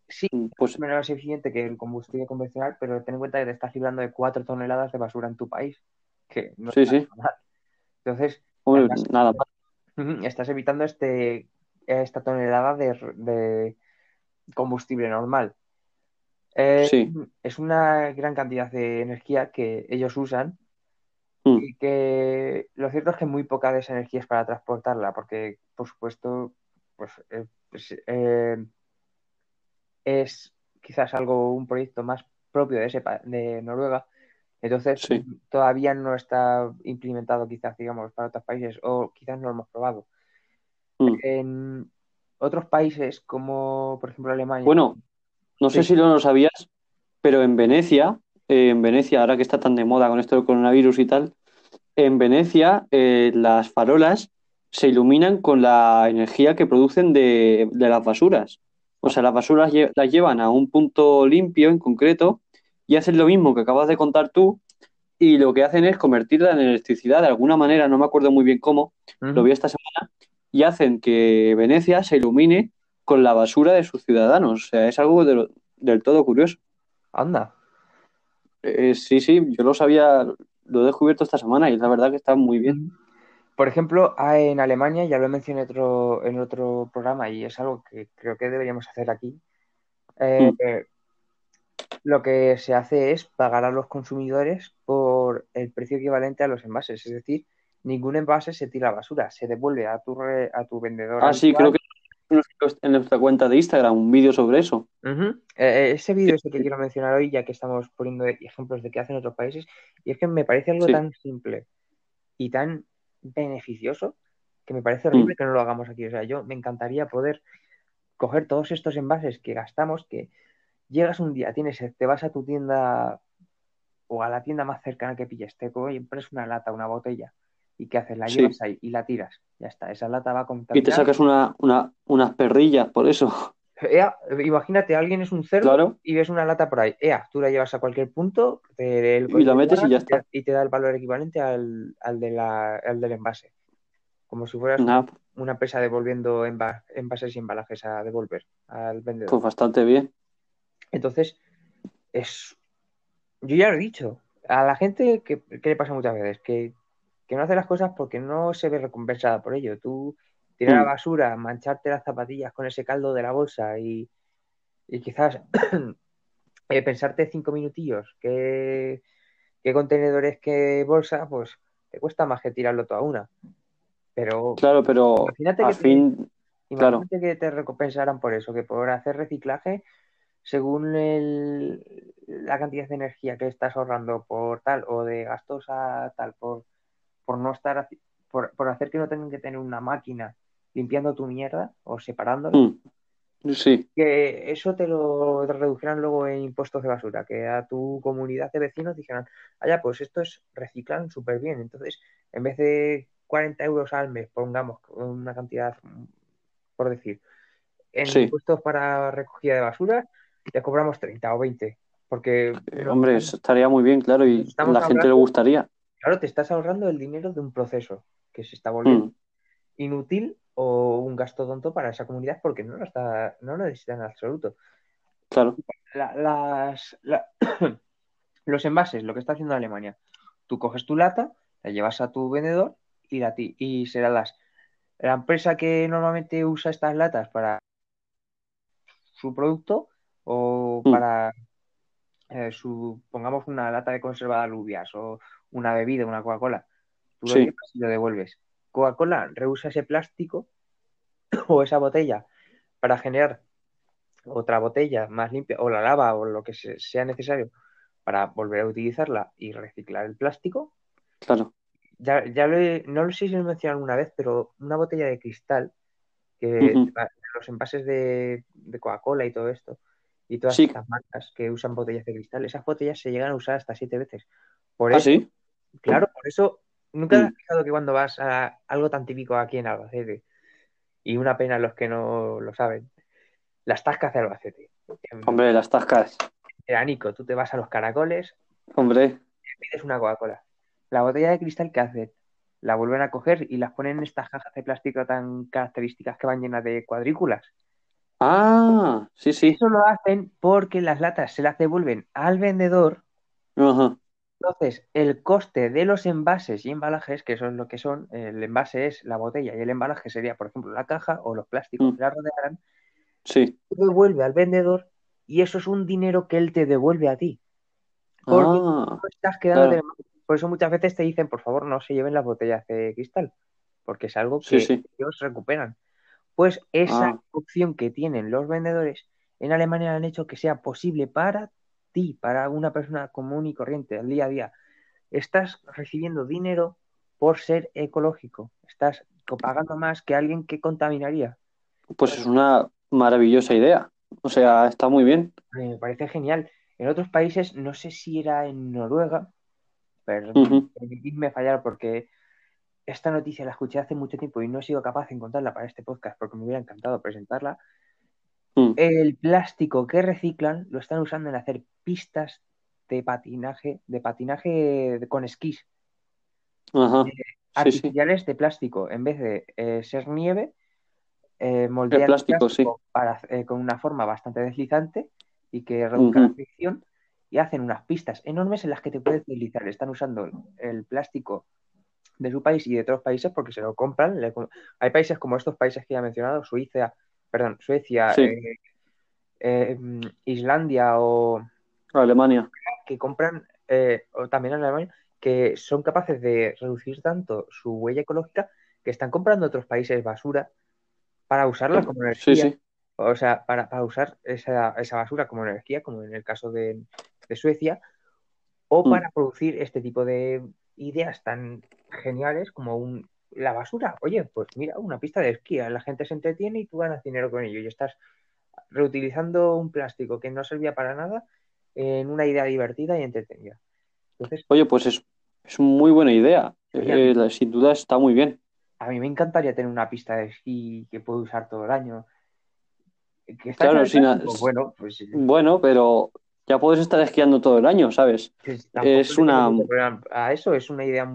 Sí, pues es menos eficiente que el combustible convencional, pero ten en cuenta que te estás librando de 4 toneladas de basura en tu país, que no es nada. Entonces, nada más. Estás evitando esta tonelada de combustible normal. Es una gran cantidad de energía que ellos usan Y que lo cierto es que muy pocas de esas energías para transportarla, porque, por supuesto, es quizás algo, un proyecto más propio de Noruega, entonces sí, todavía no está implementado quizás, digamos, para otros países, o quizás no lo hemos probado. En otros países, como por ejemplo Alemania... Bueno, no sé si lo sabías, pero en Venecia, ahora que está tan de moda con esto del coronavirus y tal, en Venecia las farolas se iluminan con la energía que producen de las basuras. O sea, las basuras las llevan a un punto limpio en concreto y hacen lo mismo que acabas de contar tú, y lo que hacen es convertirla en electricidad de alguna manera, no me acuerdo muy bien cómo, lo vi esta semana, y hacen que Venecia se ilumine con la basura de sus ciudadanos. O sea, es algo del todo curioso. Anda. Sí, yo lo sabía, lo he descubierto esta semana y la verdad que está muy bien. Por ejemplo, en Alemania, ya lo mencioné en otro programa y es algo que creo que deberíamos hacer aquí, lo que se hace es pagar a los consumidores por el precio equivalente a los envases. Es decir, ningún envase se tira a basura, se devuelve a tu vendedor. Ah, sí, creo que en nuestra cuenta de Instagram un vídeo sobre eso. Ese vídeo es el que quiero mencionar hoy, ya que estamos poniendo ejemplos de qué hacen otros países, y es que me parece algo tan simple y tan beneficioso que me parece horrible que no lo hagamos aquí. O sea, yo me encantaría poder coger todos estos envases que gastamos, que llegas un día, tienes sed, te vas a tu tienda o a la tienda más cercana que pilles, te compras una lata, una botella. ¿Y qué haces? La llevas ahí y la tiras. Ya está, esa lata va contaminada. Y te sacas unas perrillas por eso. Ea, imagínate, alguien es un cerdo y ves una lata por ahí. Ea, tú la llevas a cualquier punto y la metes y ya está. Y te da el valor equivalente al del envase. Como si fueras una empresa devolviendo envases y embalajes a devolver al vendedor. Pues bastante bien. Entonces, yo ya lo he dicho. A la gente, ¿qué le pasa muchas veces? Que no hace las cosas porque no se ve recompensada por ello. Tú tirar la basura, mancharte las zapatillas con ese caldo de la bolsa y quizás pensarte 5 minutillos qué contenedores, qué bolsa, pues te cuesta más que tirarlo todo a una. Pero imagínate que te recompensaran por eso, que por hacer reciclaje, según la cantidad de energía que estás ahorrando por tal, o de gastos a tal, por no estar, por hacer que no tengan que tener una máquina limpiando tu mierda o separándola, que eso te lo redujeran luego en impuestos de basura, que a tu comunidad de vecinos dijeran, allá pues esto es, reciclan súper bien, entonces en vez de 40 euros al mes, pongamos una cantidad, por decir, en impuestos para recogida de basura, les cobramos 30 o 20, porque... hombre, eso estaría muy bien, claro, y a la gente le gustaría. Claro, te estás ahorrando el dinero de un proceso que se está volviendo inútil o un gasto tonto para esa comunidad porque no lo necesitan en absoluto. Claro. Los envases, lo que está haciendo Alemania. Tú coges tu lata, la llevas a tu vendedor y se la das. La empresa que normalmente usa estas latas para su producto o para, pongamos una lata de conserva de alubias o una bebida, una Coca-Cola, tú lo llevas y lo devuelves. Coca-Cola reusa ese plástico o esa botella para generar otra botella más limpia, o la lava o lo que sea necesario para volver a utilizarla y reciclar el plástico. Claro. No lo sé si lo he mencionado alguna vez, pero una botella de cristal, que los envases de Coca-Cola y todo esto, y todas estas marcas que usan botellas de cristal, esas botellas se llegan a usar hasta 7 veces. Por eso, claro, por eso nunca has fijado que cuando vas a algo tan típico aquí en Albacete, y una pena los que no lo saben, las tascas de Albacete. Hombre, las tascas. Veranico, tú te vas a los Caracoles, hombre, pides una Coca-Cola. La botella de cristal, ¿qué hacen? La vuelven a coger y las ponen en estas cajas de plástico tan características que van llenas de cuadrículas. Ah, sí, sí. Eso lo hacen porque las latas se las devuelven al vendedor. Ajá. Entonces, el coste de los envases y embalajes, que eso es lo que son, el envase es la botella y el embalaje sería, por ejemplo, la caja o los plásticos que la rodearán, se devuelve al vendedor y eso es un dinero que él te devuelve a ti. Porque tú estás quedándote Por eso muchas veces te dicen, por favor, no se lleven las botellas de cristal, porque es algo que ellos recuperan. Pues esa opción que tienen los vendedores en Alemania han hecho que sea posible para ti, para una persona común y corriente, al día a día. Estás recibiendo dinero por ser ecológico, estás pagando más que alguien que contaminaría. Pues es una maravillosa idea, o sea, está muy bien. Me parece genial. En otros países, no sé si era en Noruega, permitidme fallar porque esta noticia la escuché hace mucho tiempo y no he sido capaz de encontrarla para este podcast porque me hubiera encantado presentarla. El plástico que reciclan lo están usando en hacer pistas de patinaje con esquís. Ajá. Artificiales de plástico. En vez de ser nieve, moldear el plástico para, con una forma bastante deslizante y que reduzca la fricción, y hacen unas pistas enormes en las que te puedes deslizar. Están usando el plástico de su país y de otros países porque se lo compran. Hay países como estos países que ya he mencionado, Suecia, Islandia o Alemania, que compran, o también en Alemania, que son capaces de reducir tanto su huella ecológica que están comprando otros países basura para usarla como energía. O sea, para usar esa basura como energía, como en el caso de Suecia, o para producir este tipo de ideas tan geniales como la basura. Oye, pues mira, una pista de esquí, la gente se entretiene y tú ganas dinero con ello, y estás reutilizando un plástico que no servía para nada en una idea divertida y entretenida. Entonces, oye, pues es muy buena idea, sin duda está muy bien. A mí me encantaría tener una pista de esquí que puedo usar todo el año. Que está bueno, pero ya puedes estar esquiando todo el año, ¿sabes? Es una idea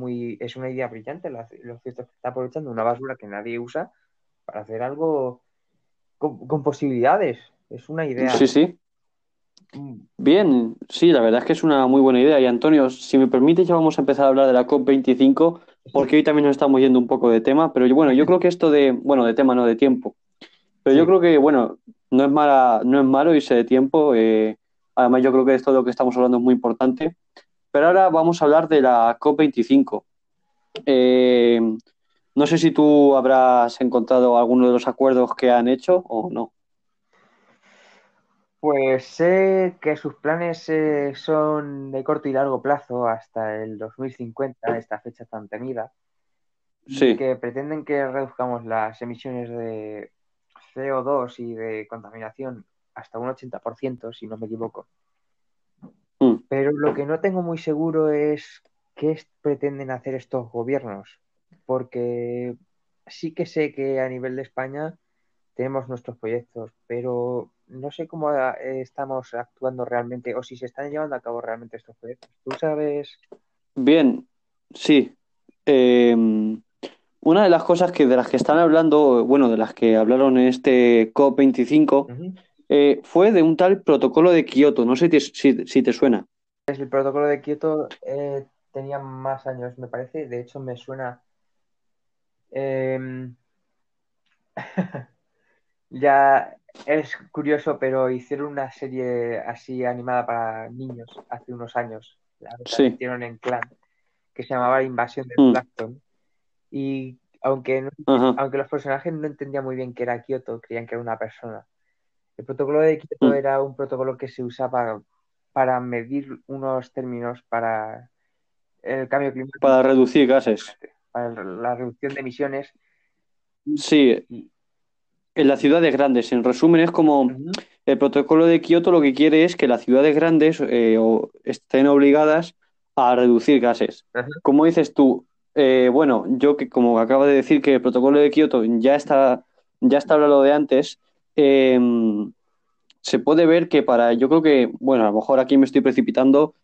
brillante. Lo que está aprovechando una basura que nadie usa para hacer algo con posibilidades. Es una idea. Sí. Bien, sí, la verdad es que es una muy buena idea. Y Antonio, si me permite, ya vamos a empezar a hablar de la COP25, porque hoy también nos estamos yendo un poco de tema, pero bueno, yo creo que esto de tema, no de tiempo. Pero yo creo que, no es malo irse de tiempo. Además, yo creo que esto de lo que estamos hablando es muy importante. Pero ahora vamos a hablar de la COP25. No sé si tú habrás encontrado alguno de los acuerdos que han hecho o no. Pues sé que sus planes son de corto y largo plazo hasta el 2050, esta fecha tan temida. Sí. Que pretenden que reduzcamos las emisiones de CO2 y de contaminación hasta un 80%, si no me equivoco. Pero lo que no tengo muy seguro es qué pretenden hacer estos gobiernos, porque sí que sé que a nivel de España tenemos nuestros proyectos, pero no sé cómo estamos actuando realmente o si se están llevando a cabo realmente estos proyectos. ¿Tú sabes? Bien, sí. Una de las cosas de las que hablaron en este COP25... fue de un tal protocolo de Kioto. No sé si te suena. El protocolo de Kioto tenía más años, me parece. De hecho, me suena. Ya es curioso, pero hicieron una serie así animada para niños hace unos años. La hicieron en Clan, que se llamaba Invasión del Plancton. Y aunque los personajes no entendían muy bien qué era Kioto, creían que era una persona. El protocolo de Kioto era un protocolo que se usaba para medir unos términos para el cambio climático. Para reducir gases. Para la reducción de emisiones. Sí. En las ciudades grandes. En resumen, es como el protocolo de Kioto lo que quiere es que las ciudades grandes estén obligadas a reducir gases. Como dices tú, yo que como acabo de decir que el protocolo de Kioto ya está hablado de antes. Se puede ver que yo creo que, a lo mejor aquí me estoy precipitando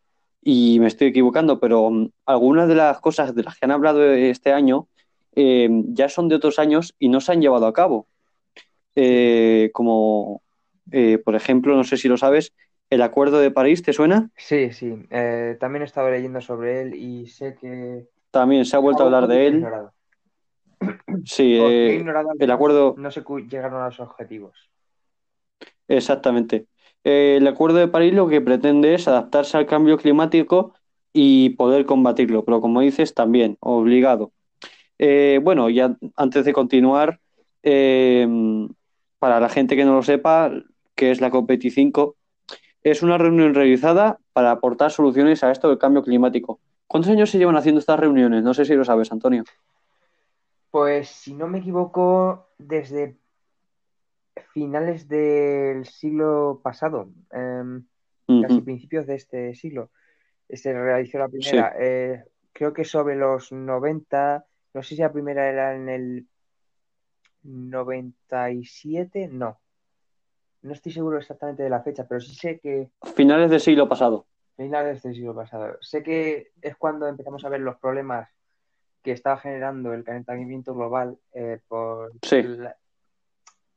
y me estoy equivocando, pero algunas de las cosas de las que han hablado este año ya son de otros años y no se han llevado a cabo. Por ejemplo, no sé si lo sabes, el Acuerdo de París, ¿te suena? Sí, también estaba leyendo sobre él y sé que también se ha vuelto a hablar de él. Sí, el acuerdo. No se llegaron a los objetivos. Exactamente. El Acuerdo de París lo que pretende es adaptarse al cambio climático y poder combatirlo. Pero como dices, también obligado. Bueno, ya antes de continuar, para la gente que no lo sepa, que es la COP25, es una reunión realizada para aportar soluciones a esto del cambio climático. ¿Cuántos años se llevan haciendo estas reuniones? No sé si lo sabes, Antonio. Pues, si no me equivoco, desde finales del siglo pasado, casi principios de este siglo, se realizó la primera. Sí. Creo que sobre los 90, no sé si la primera era en el 97, no estoy seguro exactamente de la fecha, pero sí sé que... Finales del siglo pasado. Finales del siglo pasado. Sé que es cuando empezamos a ver los problemas que estaba generando el calentamiento global por sí.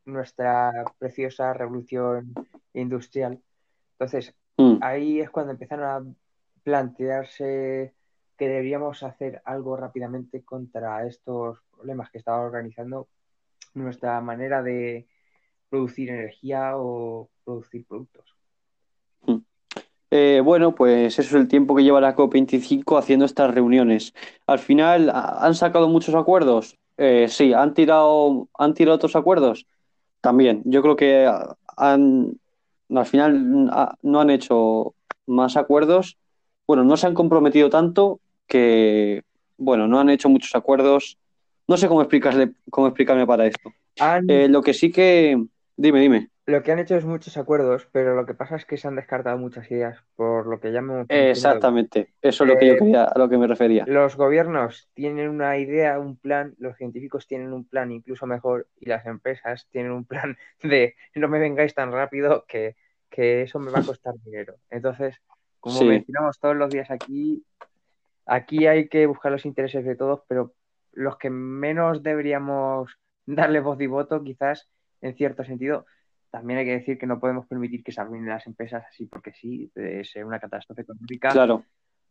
Nuestra preciosa revolución industrial. Entonces, ahí es cuando empezaron a plantearse que deberíamos hacer algo rápidamente contra estos problemas que estaba organizando nuestra manera de producir energía o producir productos. Bueno, pues eso es el tiempo que lleva la COP25 haciendo estas reuniones. Al final, ¿han sacado muchos acuerdos? Sí. ¿Han tirado otros acuerdos? También. Yo creo que al final no han hecho más acuerdos. Bueno, no se han comprometido tanto que, bueno, no han hecho muchos acuerdos. No sé cómo explicarme para esto. Lo que sí que... Dime. Lo que han hecho es muchos acuerdos, pero lo que pasa es que se han descartado muchas ideas, por lo que ya me... Exactamente, eso es lo que yo quería, a lo que me refería. Los gobiernos tienen una idea, un plan, los científicos tienen un plan incluso mejor, y las empresas tienen un plan de no me vengáis tan rápido que eso me va a costar dinero. Entonces, como mencionamos todos los días aquí hay que buscar los intereses de todos, pero los que menos deberíamos darle voz y voto, quizás, en cierto sentido... También hay que decir que no podemos permitir que se arruinen las empresas así porque sí, es una catástrofe económica. Claro.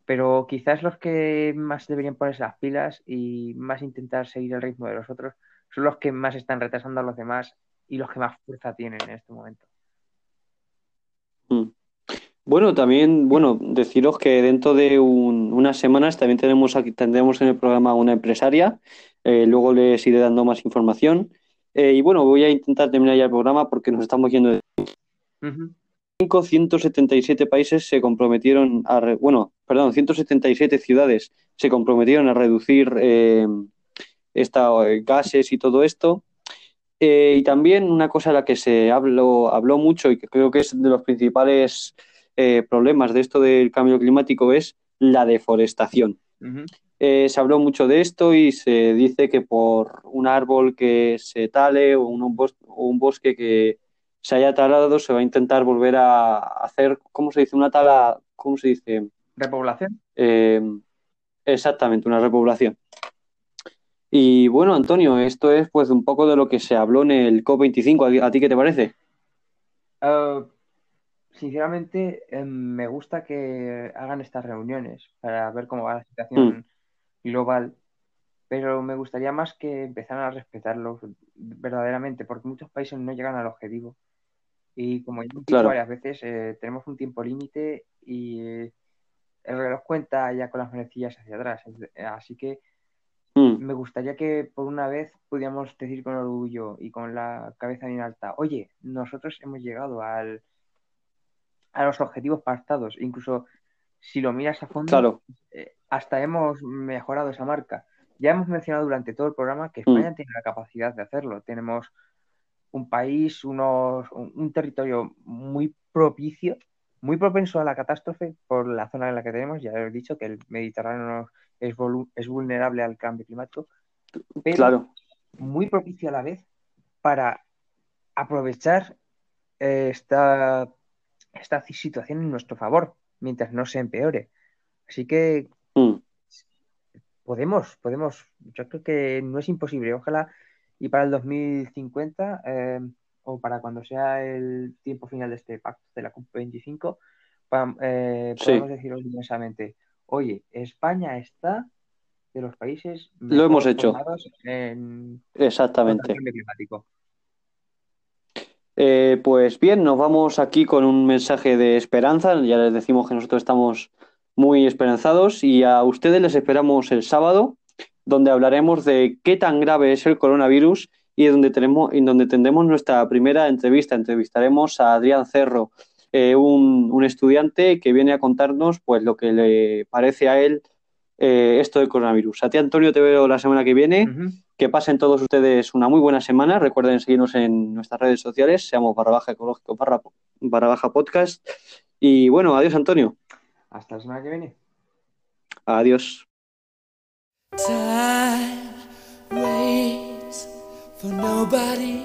Pero quizás los que más deberían ponerse las pilas y más intentar seguir el ritmo de los otros son los que más están retrasando a los demás y los que más fuerza tienen en este momento. Bueno, también, deciros que dentro de unas semanas también tendremos en el programa una empresaria. Luego les iré dando más información. Y bueno, voy a intentar terminar ya el programa porque nos estamos yendo de... 177 países se comprometieron a... 177 ciudades se comprometieron a reducir gases y todo esto. Y también una cosa de la que se habló mucho y que creo que es de los principales problemas de esto del cambio climático es la deforestación. Se habló mucho de esto y se dice que por un árbol que se tale o un bosque que se haya talado se va a intentar volver a hacer, una tala, repoblación. Exactamente, una repoblación. Y bueno, Antonio, esto es pues un poco de lo que se habló en el COP25. ¿A ti qué te parece? Sinceramente, me gusta que hagan estas reuniones para ver cómo va la situación global, pero me gustaría más que empezaran a respetarlos verdaderamente, porque muchos países no llegan al objetivo. Y como he dicho varias veces, tenemos un tiempo límite y el reloj cuenta ya con las manecillas hacia atrás. Así que me gustaría que por una vez pudiéramos decir con orgullo y con la cabeza bien alta, oye, nosotros hemos llegado a los objetivos pactados, incluso si lo miras a fondo, hasta hemos mejorado esa marca. Ya hemos mencionado durante todo el programa que España tiene la capacidad de hacerlo. Tenemos un país, un territorio muy propicio, muy propenso a la catástrofe por la zona en la que tenemos. Ya he dicho que el Mediterráneo es vulnerable al cambio climático, pero muy propicio a la vez para aprovechar esta situación en nuestro favor, mientras no se empeore. Así que podemos, yo creo que no es imposible, ojalá y para el 2050 o para cuando sea el tiempo final de este pacto de la COP25 podemos decir inmensamente, oye, España está de los países lo hemos hecho en... Exactamente. El cambio climático. Pues bien, nos vamos aquí con un mensaje de esperanza. Ya les decimos que nosotros estamos muy esperanzados, y a ustedes les esperamos el sábado, donde hablaremos de qué tan grave es el coronavirus y donde tendremos nuestra primera entrevista. Entrevistaremos a Adrián Cerro, un estudiante que viene a contarnos pues lo que le parece a él esto del coronavirus. A ti, Antonio, te veo la semana que viene. Uh-huh. Que pasen todos ustedes una muy buena semana. Recuerden seguirnos en nuestras redes sociales, seamos_ecológicos/podcast. Y bueno, adiós, Antonio. Hasta la semana que viene. Adiós. Time waits for nobody.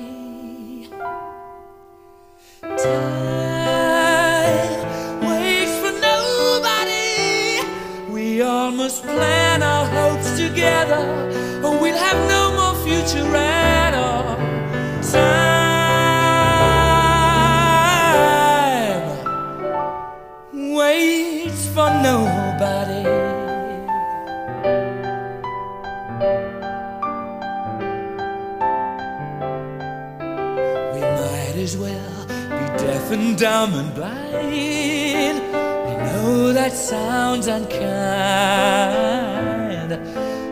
Time waits for nobody. We all must plan our hopes together, or we'll have no more future at all. Time waits for nobody. As well be deaf and dumb and blind. We know that sounds unkind,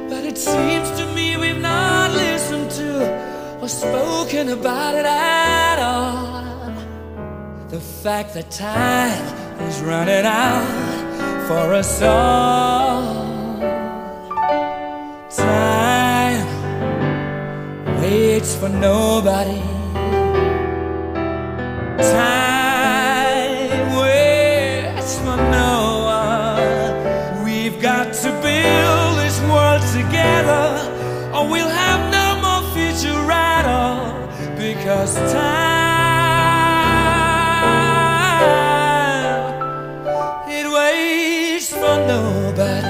but it seems to me we've not listened to or spoken about it at all. The fact that time is running out for us all. Time waits for nobody. Time waits for no one. We've got to build this world together, or we'll have no more future at all. Because time, it waits for nobody.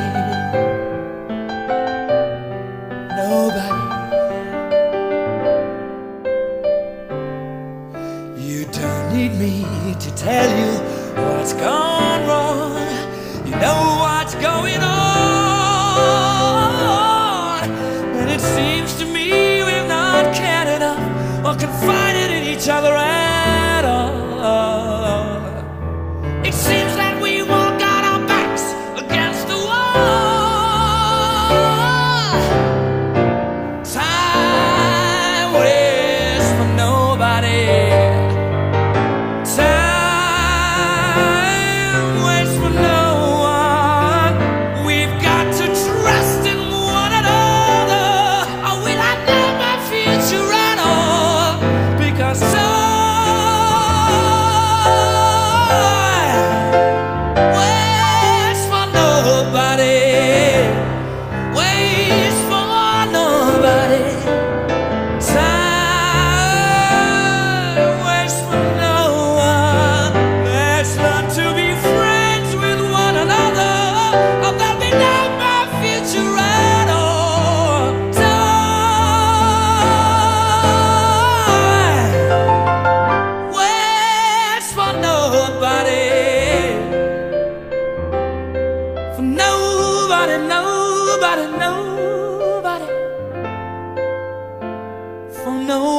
To tell you what's gone wrong, you know what's going on. And it seems to me we've not cared enough or confided in each other at all. It seems that we all got our backs against the wall. Time waits for nobody. Nobody, nobody, nobody, for nobody.